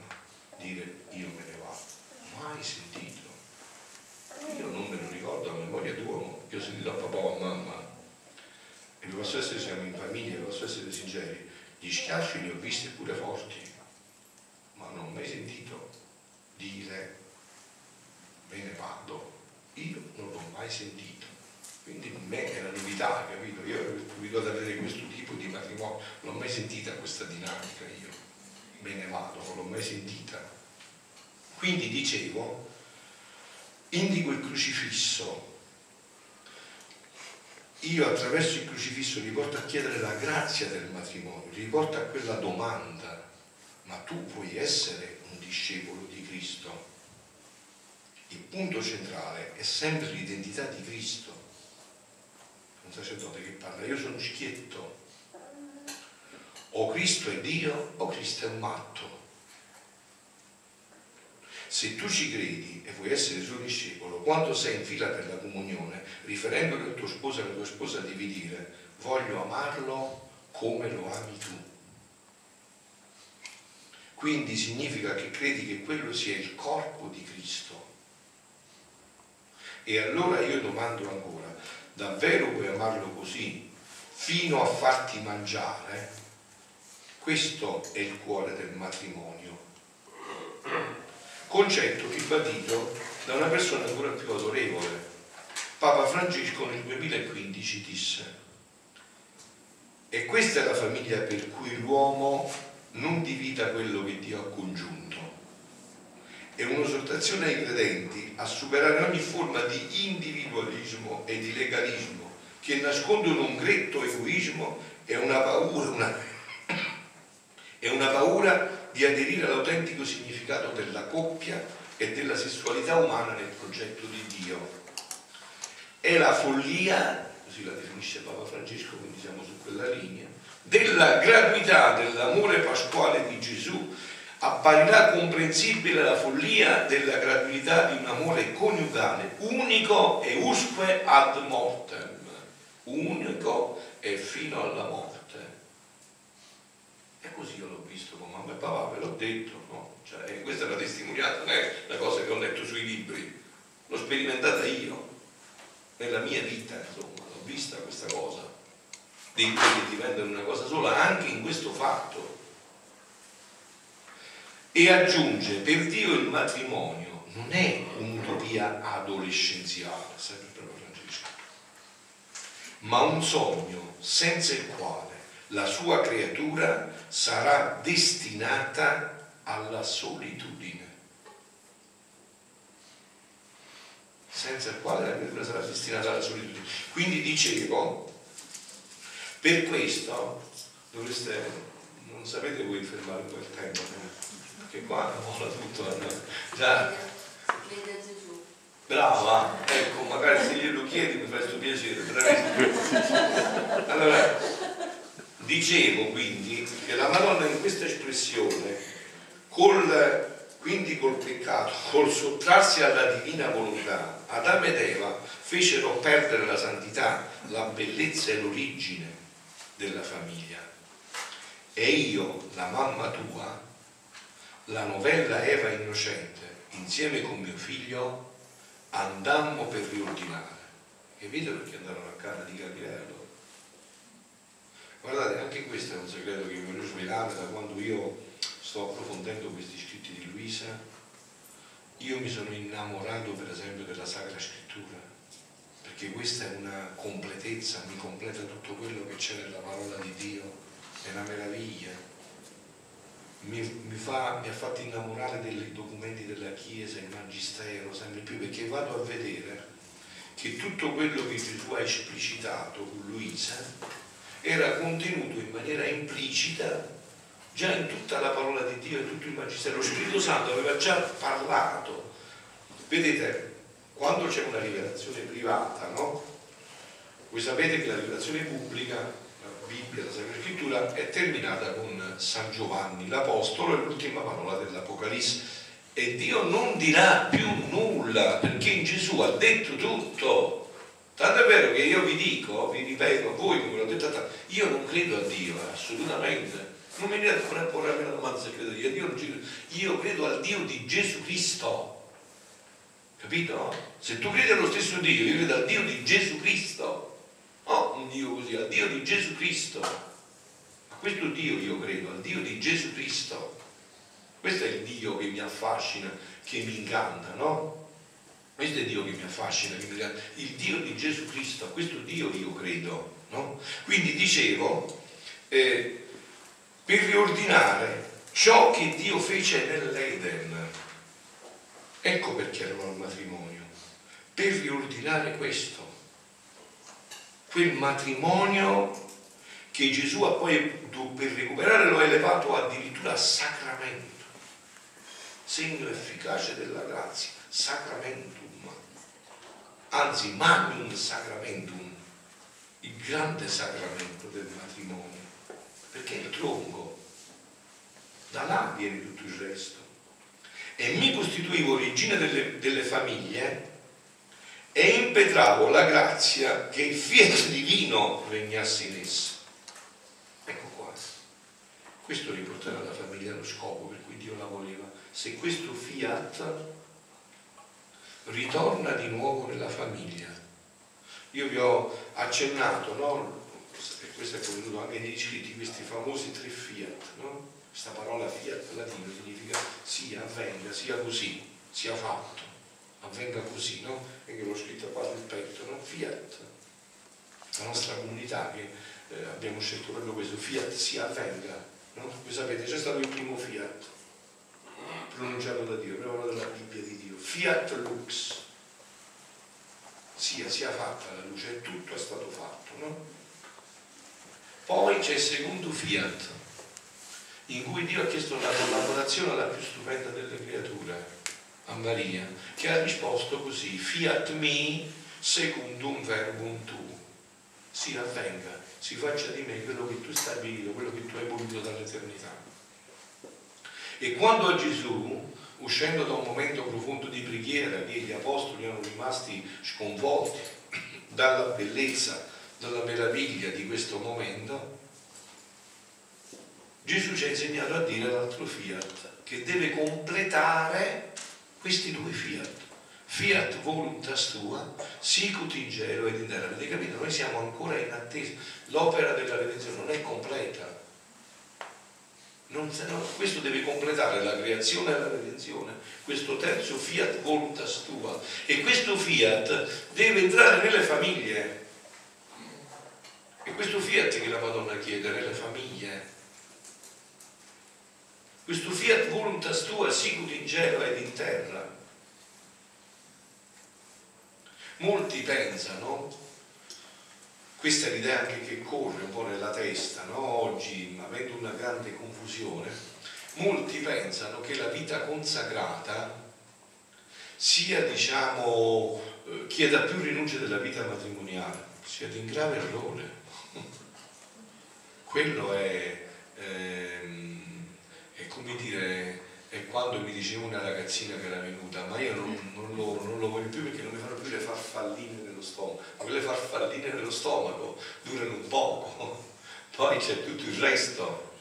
dire: io me ne vado, mai sentito. Io non me lo ricordo a memoria d'uomo, che ho sentito a papà o a mamma, e vi posso essere, siamo in famiglia, vi posso essere sinceri, gli schiaffi li ho visti pure forti, ma non ho mai sentito dire: me ne vado. Io non l'ho mai sentito, quindi per me è una novità, capito? Io ero abituato ad avere questo tipo di matrimonio, non l'ho mai sentita questa dinamica, io me ne vado, non l'ho mai sentita. Quindi dicevo, indico il crocifisso Io attraverso il crocifisso li porto a chiedere la grazia del matrimonio, li porto a quella domanda: ma tu puoi essere un discepolo di Cristo? Il punto centrale è sempre l'identità di Cristo. Un sacerdote che parla: io sono Cicchietto, o Cristo è Dio o Cristo è un matto. Se tu ci credi e vuoi essere il suo discepolo, quando sei in fila per la comunione, riferendoti al tuo sposo e alla tua sposa, devi dire: voglio amarlo come lo ami tu. Quindi significa che credi che quello sia il corpo di Cristo. E allora io domando ancora: davvero vuoi amarlo così, fino a farti mangiare? Questo è il cuore del matrimonio. Concetto ribadito da una persona ancora più autorevole. Papa Francesco nel 2015 disse: e questa è la famiglia per cui l'uomo non divida quello che Dio ha congiunto. È un'esortazione ai credenti a superare ogni forma di individualismo e di legalismo che nascondono un gretto egoismo e una paura di aderire all'autentico significato della coppia e della sessualità umana nel progetto di Dio. È la follia, così la definisce Papa Francesco, quindi siamo su quella linea, della gratuità dell'amore pasquale di Gesù, apparirà comprensibile la follia della gratuità di un amore coniugale, unico e usque ad mortem, unico e fino alla morte. E così io l'ho visto con mamma e papà, ve l'ho detto, no? Cioè, questa è la testimonianza, non è la cosa che ho letto sui libri, l'ho sperimentata io, nella mia vita, insomma, l'ho vista questa cosa, dei due che diventano una cosa sola, anche in questo fatto. E aggiunge: per Dio il matrimonio non è un'utopia adolescenziale, sempre per Francesco, ma un sogno senza il quale la sua creatura sarà destinata alla solitudine, senza il quale la creatura sarà destinata alla solitudine. Quindi dicevo, per questo dovreste, non sapete voi fermare quel tempo, perché qua vola tutto a noi. Già. Brava, ecco, magari se glielo chiedi mi fai sto piacere. Allora, dicevo quindi che la Madonna in questa espressione, quindi col peccato, col sottrarsi alla divina volontà, Adamo ed Eva fecero perdere la santità, la bellezza e l'origine della famiglia. E io, la mamma tua, la novella Eva innocente, insieme con mio figlio, andammo per riordinare. Capite perché andarono a Cana di Galilea? Guardate, anche questo è un segreto che voglio svelare da quando io sto approfondendo questi scritti di Luisa. Io mi sono innamorato, per esempio, della Sacra Scrittura, perché questa è una completezza, mi completa tutto quello che c'è nella parola di Dio, è una meraviglia. Mi ha fatto innamorare dei documenti della Chiesa, il Magistero, sempre più, perché vado a vedere che tutto quello che Gesù ha esplicitato con Luisa era contenuto in maniera implicita già in tutta la parola di Dio e tutto il Magistero. Lo Spirito Santo aveva già parlato. Vedete, quando c'è una rivelazione privata, no? Voi sapete che la rivelazione pubblica, la Bibbia, la Sacra Scrittura, è terminata con San Giovanni l'Apostolo e l'ultima parola dell'Apocalisse. E Dio non dirà più nulla, perché in Gesù ha detto tutto. Tanto è vero che io vi dico, vi ripeto, voi me l'ho detto, io non credo a Dio, assolutamente. Non mi viene a porre la domanda se credo a Dio. Dio non credo. Io credo al Dio di Gesù Cristo. Capito? Se tu credi allo stesso Dio, io credo al Dio di Gesù Cristo. No, un Dio così, al Dio di Gesù Cristo. A questo Dio io credo, al Dio di Gesù Cristo. Questo è il Dio che mi affascina, che mi incanta, no? Questo è Dio che mi affascina, il Dio di Gesù Cristo, a questo Dio io credo, no? Quindi dicevo, per riordinare ciò che Dio fece nell'Eden, ecco perché erano al matrimonio, per riordinare questo. quel matrimonio che Gesù ha poi, per recuperare, lo ha elevato addirittura a sacramento, segno efficace della grazia, sacramentum, anzi magnum sacramentum, il grande sacramento del matrimonio, perché è il tronco, da là viene tutto il resto. E mi costituivo regina delle famiglie e impetravo la grazia che il fiat divino regnasse in essa. Questo riporterà alla famiglia lo scopo per cui Dio la voleva. Se questo fiat ritorna di nuovo nella famiglia, io vi ho accennato, no? E questo è convenuto anche negli scritti, questi famosi 3 fiat, no? Questa parola fiat latino significa sia, avvenga, sia così, sia fatto, avvenga così, no? E che l'ho scritto qua sul petto, no? Fiat, la nostra comunità che abbiamo scelto proprio questo, fiat sia, avvenga. No? Voi sapete, c'è stato il primo fiat pronunciato da Dio, parola della Bibbia di Dio, fiat lux, sia fatta la luce, tutto è stato fatto, no? Poi c'è il secondo fiat in cui Dio ha chiesto una collaborazione alla più stupenda delle creature, a Maria, che ha risposto così: fiat mi secundum verbum tu, si avvenga, si faccia di me quello che tu hai stabilito, quello che tu hai voluto dall'eternità. E quando a Gesù, uscendo da un momento profondo di preghiera che gli apostoli erano rimasti sconvolti dalla bellezza, dalla meraviglia di questo momento, Gesù ci ha insegnato a dire l'altro fiat, che deve completare questi 2 fiat. Fiat voluntas tua, sicut in cielo ed in terra. Avete capito? Noi siamo ancora in attesa. L'opera della redenzione non è completa. Questo deve completare la creazione e la redenzione. Questo terzo fiat voluntas tua. E questo fiat deve entrare nelle famiglie. E questo fiat che la Madonna chiede nelle famiglie. Questo fiat voluntas tua, sicut in cielo ed in terra. Molti pensano, questa è l'idea anche che corre un po' nella testa, no? Oggi, avendo una grande confusione, molti pensano che la vita consacrata sia, diciamo, chieda più rinunce della vita matrimoniale. Siete in grave errore. Quello è come dire... E quando mi diceva una ragazzina che era venuta, ma io non lo voglio più perché non mi fanno più le farfalline nello stomaco. Quelle farfalline nello stomaco durano un poco, poi c'è tutto il resto,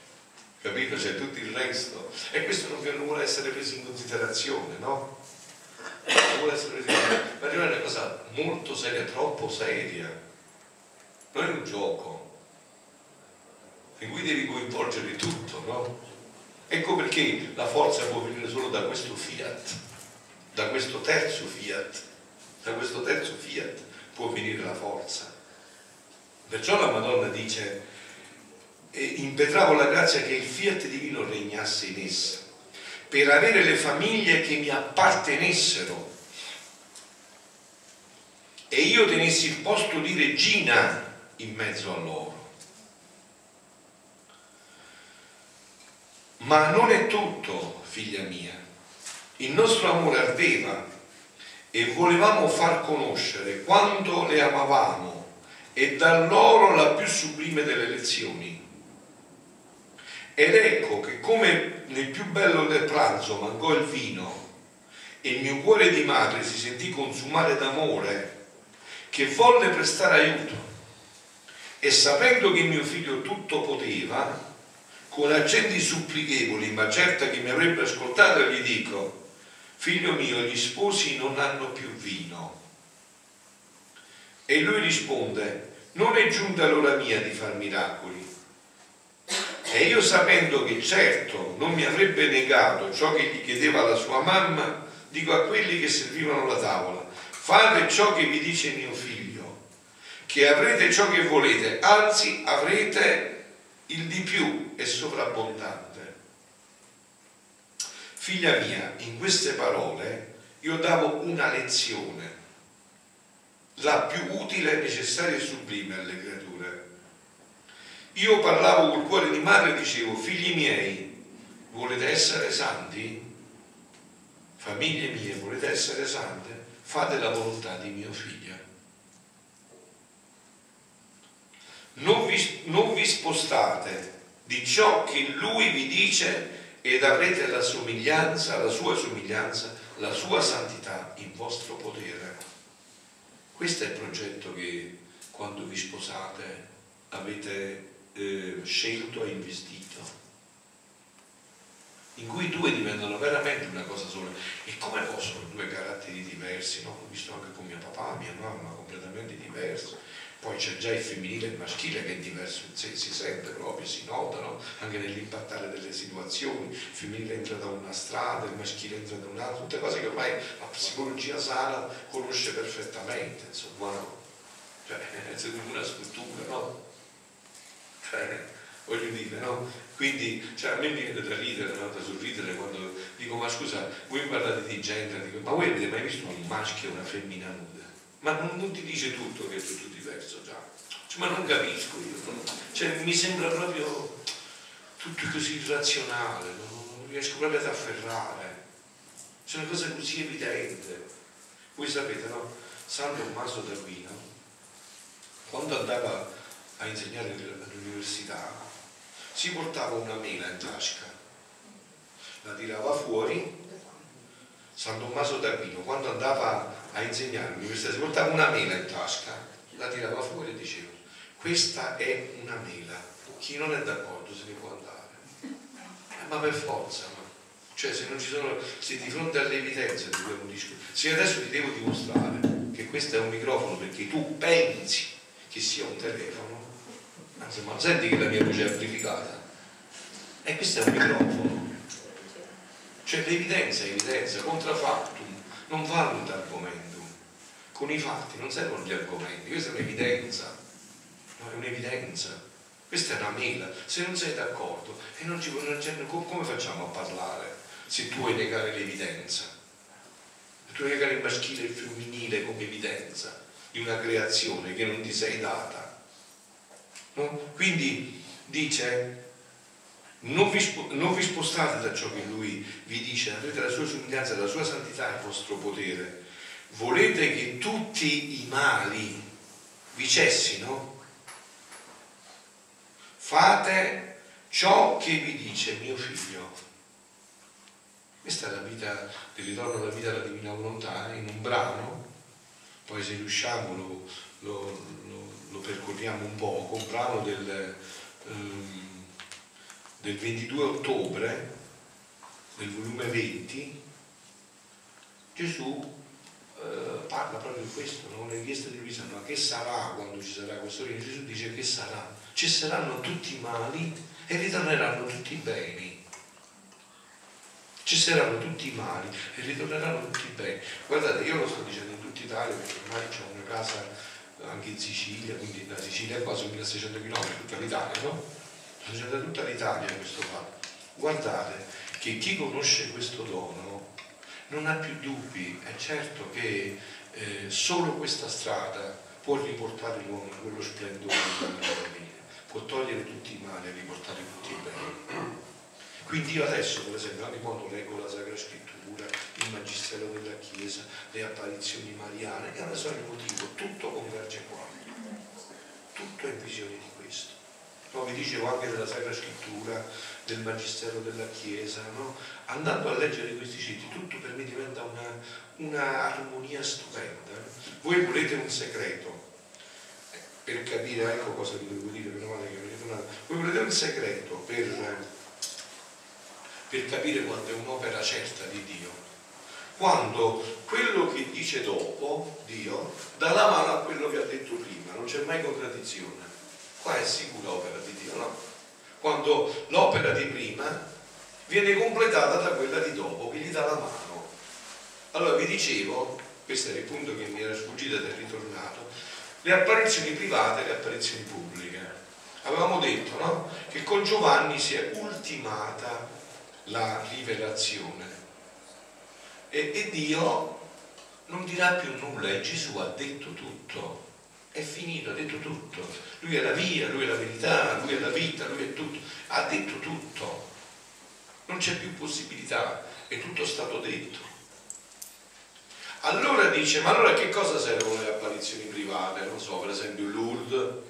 capito? C'è tutto il resto. E questo non vuole essere preso in considerazione, no? Non vuole essere preso in considerazione. Ma è una cosa molto seria, troppo seria. Non è un gioco, in cui devi coinvolgere tutto, no? Ecco perché la forza può venire solo da questo fiat, da questo terzo fiat, da questo terzo fiat può venire la forza. Perciò la Madonna dice: impetravo la grazia che il fiat divino regnasse in essa, per avere le famiglie che mi appartenessero e io tenessi il posto di regina in mezzo a loro. Ma non è tutto, figlia mia. Il nostro amore ardeva e volevamo far conoscere quanto le amavamo e dar loro la più sublime delle lezioni. Ed ecco che, come nel più bello del pranzo mancò il vino e il mio cuore di madre si sentì consumare d'amore, che volle prestare aiuto, e sapendo che mio figlio tutto poteva, con accenti supplichevoli, ma certa che mi avrebbe ascoltato, gli dico: figlio mio, gli sposi non hanno più vino. E lui risponde: non è giunta l'ora mia di far miracoli. E io, sapendo che certo non mi avrebbe negato ciò che gli chiedeva la sua mamma, dico a quelli che servivano la tavola: fate ciò che vi dice mio figlio, che avrete ciò che volete, anzi avrete il di più è sovrabbondante. Figlia mia, in queste parole io davo una lezione la più utile, necessaria e sublime alle creature. Io parlavo col cuore di madre e dicevo: figli miei, volete essere santi? Famiglie mie, volete essere sante? Fate la volontà di mio figlio. Non vi spostate di ciò che lui vi dice ed avrete la somiglianza, la sua santità in vostro potere. Questo è il progetto che quando vi sposate avete scelto e investito, in cui i due diventano veramente una cosa sola. E come possono due caratteri diversi, no? Ho visto anche con mio papà, mia mamma, completamente diversi. Poi c'è già il femminile e il maschile che è diverso, si sente proprio, si notano anche nell'impattare delle situazioni. Il femminile entra da una strada, il maschile entra da un'altra, tutte cose che ormai la psicologia sana conosce perfettamente, insomma, no? Cioè, è una struttura, no? Voglio dire, no? Quindi, cioè, a me mi viene da ridere, no? Da sorridere quando dico: ma scusa, voi parlate di gender, dico, ma voi avete mai visto un maschio e una femmina nuda? Ma non ti dice tutto che è tutto diverso già? Cioè, ma non capisco io, no? Cioè, mi sembra proprio tutto così irrazionale, no? Non riesco proprio ad afferrare. C'è una cosa così evidente. Voi sapete, no? San Tommaso d'Aquino, quando andava a insegnare all'università, si portava una mela in tasca, la tirava fuori. San Tommaso d'Aquino, quando andava a insegnare all'università, si portava una mela in tasca, la tirava fuori e diceva: questa è una mela, chi non è d'accordo se ne può andare. Ma per forza, ma. Cioè, se non ci sono, se di fronte alle evidenze dobbiamo discutere, se adesso ti devo dimostrare che questo è un microfono perché tu pensi che sia un telefono, anzi, ma senti che la mia voce è amplificata, e questo è un microfono. Cioè, l'evidenza è evidenza, contra factum, non valuta argomento, con i fatti non servono gli argomenti. Questa è un'evidenza, no, è un'evidenza, questa è una mela. Se non sei d'accordo e come facciamo a parlare se tu vuoi negare l'evidenza? Tu vuoi negare il maschile e il femminile come evidenza di una creazione che non ti sei data, no? Quindi dice: non vi spostate da ciò che lui vi dice, avete la sua somiglianza, la sua santità e il vostro potere. Volete che tutti i mali vi cessino? Fate ciò che vi dice mio figlio. Questa è la vita del ritorno alla vita della Divina Volontà, in un brano. Poi, se riusciamo, lo percorriamo un po', con un brano del 22 ottobre del volume 20. Gesù parla proprio di questo, no? Le richieste di Luisa: ma che sarà quando ci sarà questo regno? Gesù dice che sarà, cesseranno tutti i mali e ritorneranno tutti i beni. Cesseranno tutti i mali e ritorneranno tutti i beni. Guardate, io lo sto dicendo in tutta Italia perché ormai ho una casa anche in Sicilia, quindi la Sicilia è quasi 1600 km, tutta l'Italia, no? Da tutta l'Italia questo fatto. Guardate che chi conosce questo dono non ha più dubbi, è certo che solo questa strada può riportare l'uomo a quello splendore che può togliere tutti i mali e riportare tutti i beni. Quindi io adesso, per esempio, anche quando leggo la Sacra Scrittura, il Magistero della Chiesa, le apparizioni mariane, e adesso è il motivo, tutto converge qua, tutto è in visione di questo. No, vi dicevo anche della Sacra Scrittura, del Magistero della Chiesa, no? Andando a leggere questi siti, tutto per me diventa una armonia stupenda. Voi volete un segreto, per capire, ecco cosa vi devo dire, meno male che mi ritornate. Voi volete un segreto per capire quando è un'opera certa di Dio, quando quello che dice dopo Dio dà la mano a quello che ha detto prima, non c'è mai contraddizione. Qua è sicura opera di Dio, no? Quando l'opera di prima viene completata da quella di dopo, che gli dà la mano. Allora vi dicevo, questo era il punto che mi era sfuggito ed è ritornato, le apparizioni private e le apparizioni pubbliche. Avevamo detto, no? Che con Giovanni si è ultimata la rivelazione e Dio non dirà più nulla, e Gesù ha detto tutto, è finito, ha detto tutto. Lui è la via, lui è la verità, lui è la vita, lui è tutto, ha detto tutto, non c'è più possibilità, è tutto stato detto. Allora dice, ma allora che cosa servono le apparizioni private? Non so, per esempio Lourdes,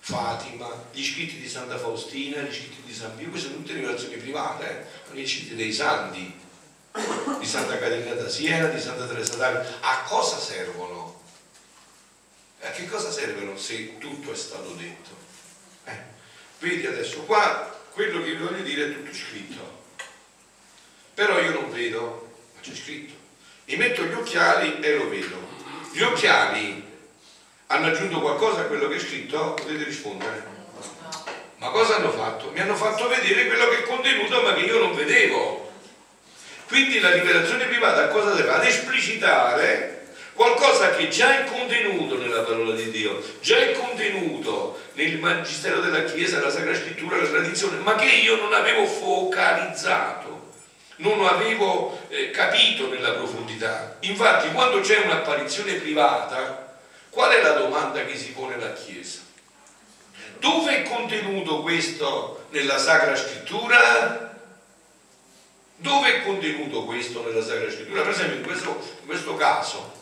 Fatima, gli scritti di Santa Faustina, gli scritti di San Pio, queste sono tutte rivelazioni private, sono gli scritti dei santi, di Santa Caterina da Siena, di Santa Teresa d'Avila. A cosa servono? A che cosa servono se tutto è stato detto? Vedi adesso qua, quello che vi voglio dire è tutto scritto, però io non vedo, ma c'è scritto. Mi metto gli occhiali e lo vedo. Gli occhiali hanno aggiunto qualcosa a quello che è scritto? Potete rispondere. Ma cosa hanno fatto? Mi hanno fatto vedere quello che è contenuto ma che io non vedevo. Quindi la rivelazione privata a cosa serve? Ad esplicitare qualcosa che già è contenuto nella parola di Dio, già è contenuto nel Magistero della Chiesa, nella Sacra Scrittura, nella tradizione, ma che io non avevo focalizzato, non avevo capito nella profondità. Infatti quando c'è un'apparizione privata, qual è la domanda che si pone la Chiesa? Dove è contenuto questo nella Sacra Scrittura? Dove è contenuto questo nella Sacra Scrittura? Per esempio in questo caso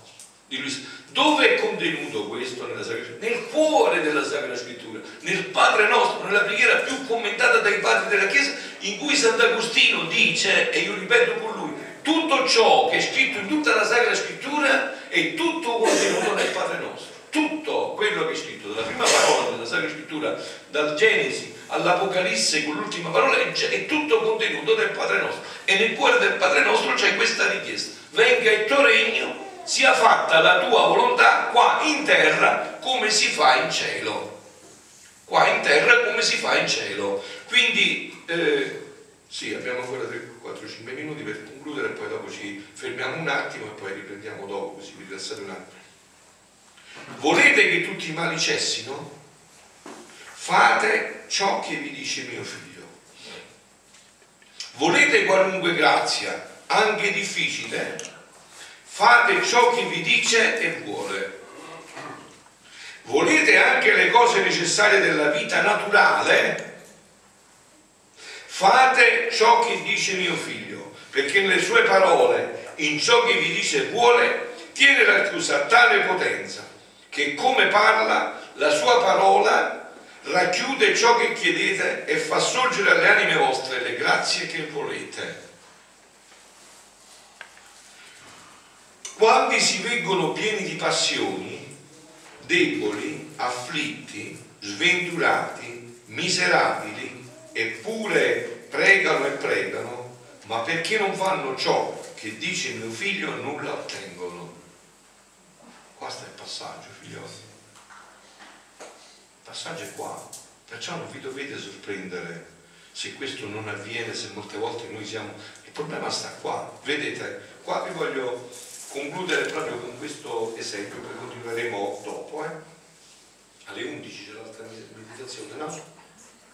di Luisa, dove è contenuto questo nella Sacra Scrittura? Nel cuore della Sacra Scrittura, nel Padre Nostro, nella preghiera più commentata dai padri della Chiesa, in cui Sant'Agostino dice, e io ripeto con lui, tutto ciò che è scritto in tutta la Sacra Scrittura è tutto contenuto nel Padre Nostro. Tutto quello che è scritto, dalla prima parola della Sacra Scrittura, dal Genesi all'Apocalisse con l'ultima parola, è tutto contenuto nel Padre Nostro, e nel cuore del Padre Nostro c'è questa richiesta: venga il tuo regno, sia fatta la tua volontà qua in terra come si fa in cielo, qua in terra come si fa in cielo. Quindi sì, abbiamo ancora 3-4-5 minuti per concludere, e poi dopo ci fermiamo un attimo e poi riprendiamo dopo, così vi rilassate un attimo. Volete che tutti i mali cessino? Fate ciò che vi dice mio figlio. Volete qualunque grazia, anche difficile? Fate ciò che vi dice e vuole. Volete anche le cose necessarie della vita naturale? Fate ciò che dice mio figlio, perché nelle sue parole, in ciò che vi dice e vuole, tiene racchiusa tale potenza che, come parla, la sua parola racchiude ciò che chiedete e fa sorgere alle anime vostre le grazie che volete. Quanti si vengono pieni di passioni, deboli, afflitti, sventurati, miserabili, eppure pregano e pregano, ma perché non fanno ciò che dice mio figlio nulla ottengono. Qua sta il passaggio, figlioli. Il passaggio è qua, perciò non vi dovete sorprendere se questo non avviene, se molte volte noi siamo... Il problema sta qua, vedete? Qua vi voglio concludere proprio con questo esempio, poi continueremo dopo, Alle 11 c'è l'altra meditazione, no?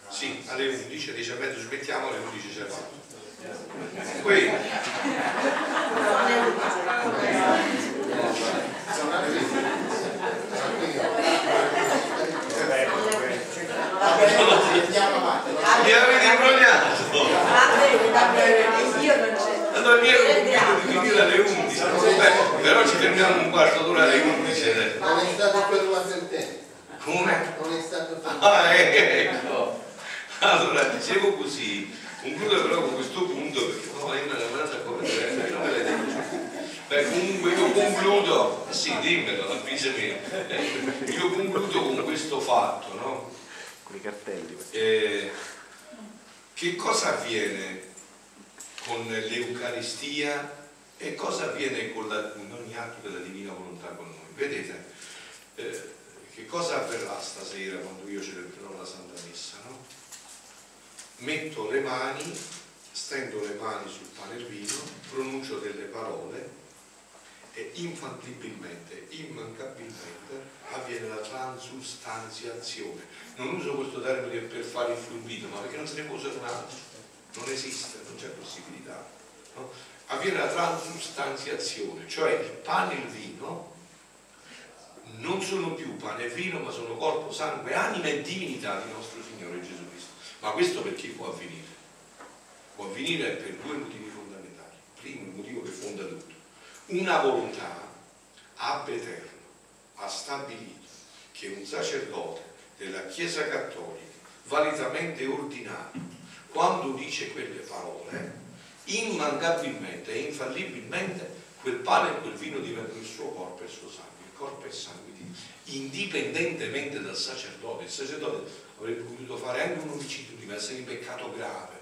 Sì, alle 11, alle 10:30 smettiamo, alle 11 c'è l'altra. Qui. Mi avete imbrogliato. Allora mi ero convinto di finire alle 11, però ci fermiamo un quarto d'ora alle 11. Ma non è stato quello la sentenza. Come? Non è stato fatto. Ecco. Allora dicevo così. Concludo però con questo punto, perché poi io me la manata come non me l'hai detto. Beh, comunque io concludo, sì, dimmelo, avvisami. Io concludo con questo fatto, no? Con i cartelli. Che cosa avviene con l'Eucaristia e cosa avviene con ogni atto della Divina Volontà con noi? Vedete, che cosa avverrà stasera quando io celebrerò la Santa Messa, no? Metto le mani, stendo le mani sul pane e il vino, pronuncio delle parole e infallibilmente, immancabilmente avviene la transustanziazione. Non uso questo termine per fare il fluido, ma perché non se ne può usare un altro, non esiste, non c'è possibilità, no? avviene la transustanziazione, cioè il pane e il vino non sono più pane e vino, ma sono corpo, sangue, anima e divinità di nostro Signore Gesù Cristo. Ma questo perché può avvenire? Può avvenire per due motivi fondamentali. Primo, il motivo che fonda tutto: una volontà ab eterno ha stabilito che un sacerdote della Chiesa Cattolica, validamente ordinato, quando dice quelle parole, immancabilmente e infallibilmente quel pane e quel vino diventano il suo corpo e il suo sangue, il corpo e il sangue di Dio, indipendentemente dal sacerdote. Il sacerdote avrebbe potuto fare anche un omicidio, di essere in peccato grave,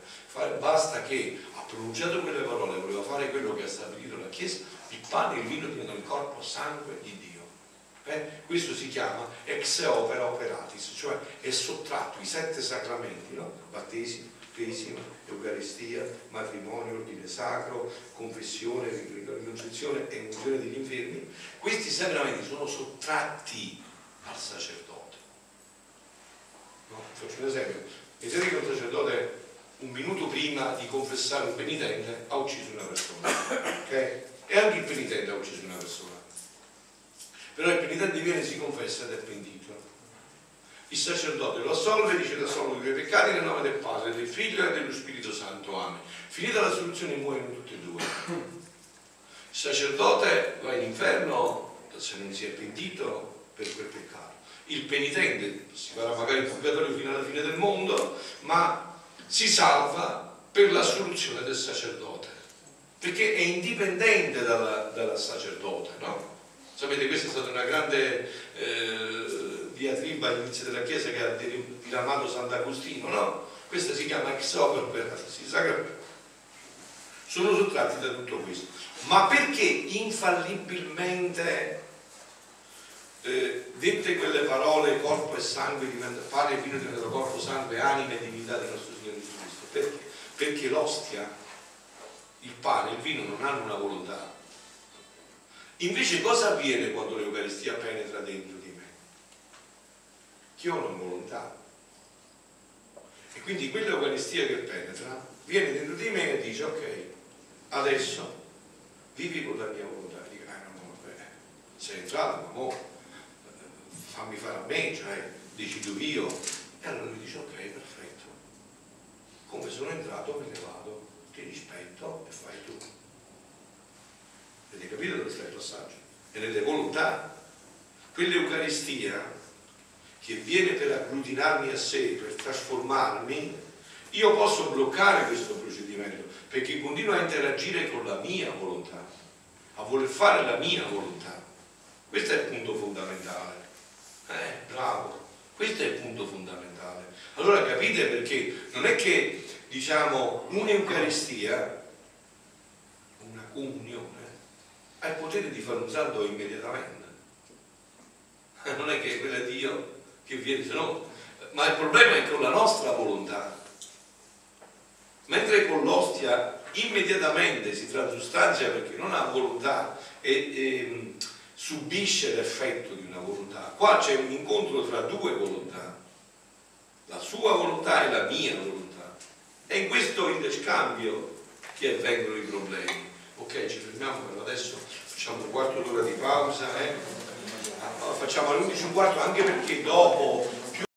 basta che ha pronunciato quelle parole, voleva fare quello che ha stabilito la Chiesa: il pane e il vino diventano il corpo e sangue di Dio. Questo si chiama ex opera operatis, cioè è sottratto i sette sacramenti, no? Battesimo, cresima, eucaristia, matrimonio, ordine sacro, confessione, rinunciazione e unzione degli infermi. Questi sacramenti sono sottratti al sacerdote, no? Faccio un esempio: vedete che un sacerdote un minuto prima di confessare un penitente ha ucciso una persona, okay? E anche il penitente ha ucciso una persona, però il penitente viene, si confessa ed è pentito. Il sacerdote lo assolve e dice: ti assolvo i tuoi peccati nel nome del Padre, del Figlio e dello Spirito Santo, amen. Finita l'assoluzione muoiono tutti e due. Il sacerdote va in inferno se non si è pentito per quel peccato, il penitente si farà magari in purgatorio fino alla fine del mondo, ma si salva per l'assoluzione del sacerdote, perché è indipendente dalla sacerdote, no? Sapete, questa è stata una grande diatriba all'inizio della Chiesa che ha diramato Sant'Agostino, no? Questa si chiama ex opera operatis, i sacramenti sono sottratti da tutto questo. Ma perché infallibilmente dette quelle parole, corpo e sangue diventa pane e vino, diventa corpo, sangue, anima e divinità del nostro Signore Gesù Cristo? Perché? Perché l'ostia, il pane e il vino non hanno una volontà. Invece cosa avviene quando l'Eucaristia penetra dentro di me? Che ho una volontà. E quindi quell'Eucaristia che penetra viene dentro di me e dice: ok, adesso vivi con la mia volontà. Dico: no, vabbè, sei entrato, ma mo fammi fare a me, cioè decido io. E allora lui dice: ok, perfetto, come sono entrato me ne vado, ti rispetto e fai tu. Avete capito dove sta il passaggio? È nelle volontà. Quell'Eucaristia che viene per agglutinarmi a sé, per trasformarmi, io posso bloccare questo procedimento perché continuo a interagire con la mia volontà, a voler fare la mia volontà. Questo è il punto fondamentale. Bravo, questo è il punto fondamentale. Allora capite perché non è che, diciamo, un'Eucaristia, una comunione, ha il potere di fare un salto immediatamente, non è che è quella di Dio che viene, se no. Ma il problema è con la nostra volontà, mentre con l'ostia immediatamente si transustanzia perché non ha volontà e subisce l'effetto di una volontà. Qua c'è un incontro tra due volontà, la sua volontà e la mia volontà, è in questo interscambio che avvengono i problemi. Ok, ci fermiamo per adesso, facciamo un quarto d'ora di pausa, facciamo alle 11:15 anche perché dopo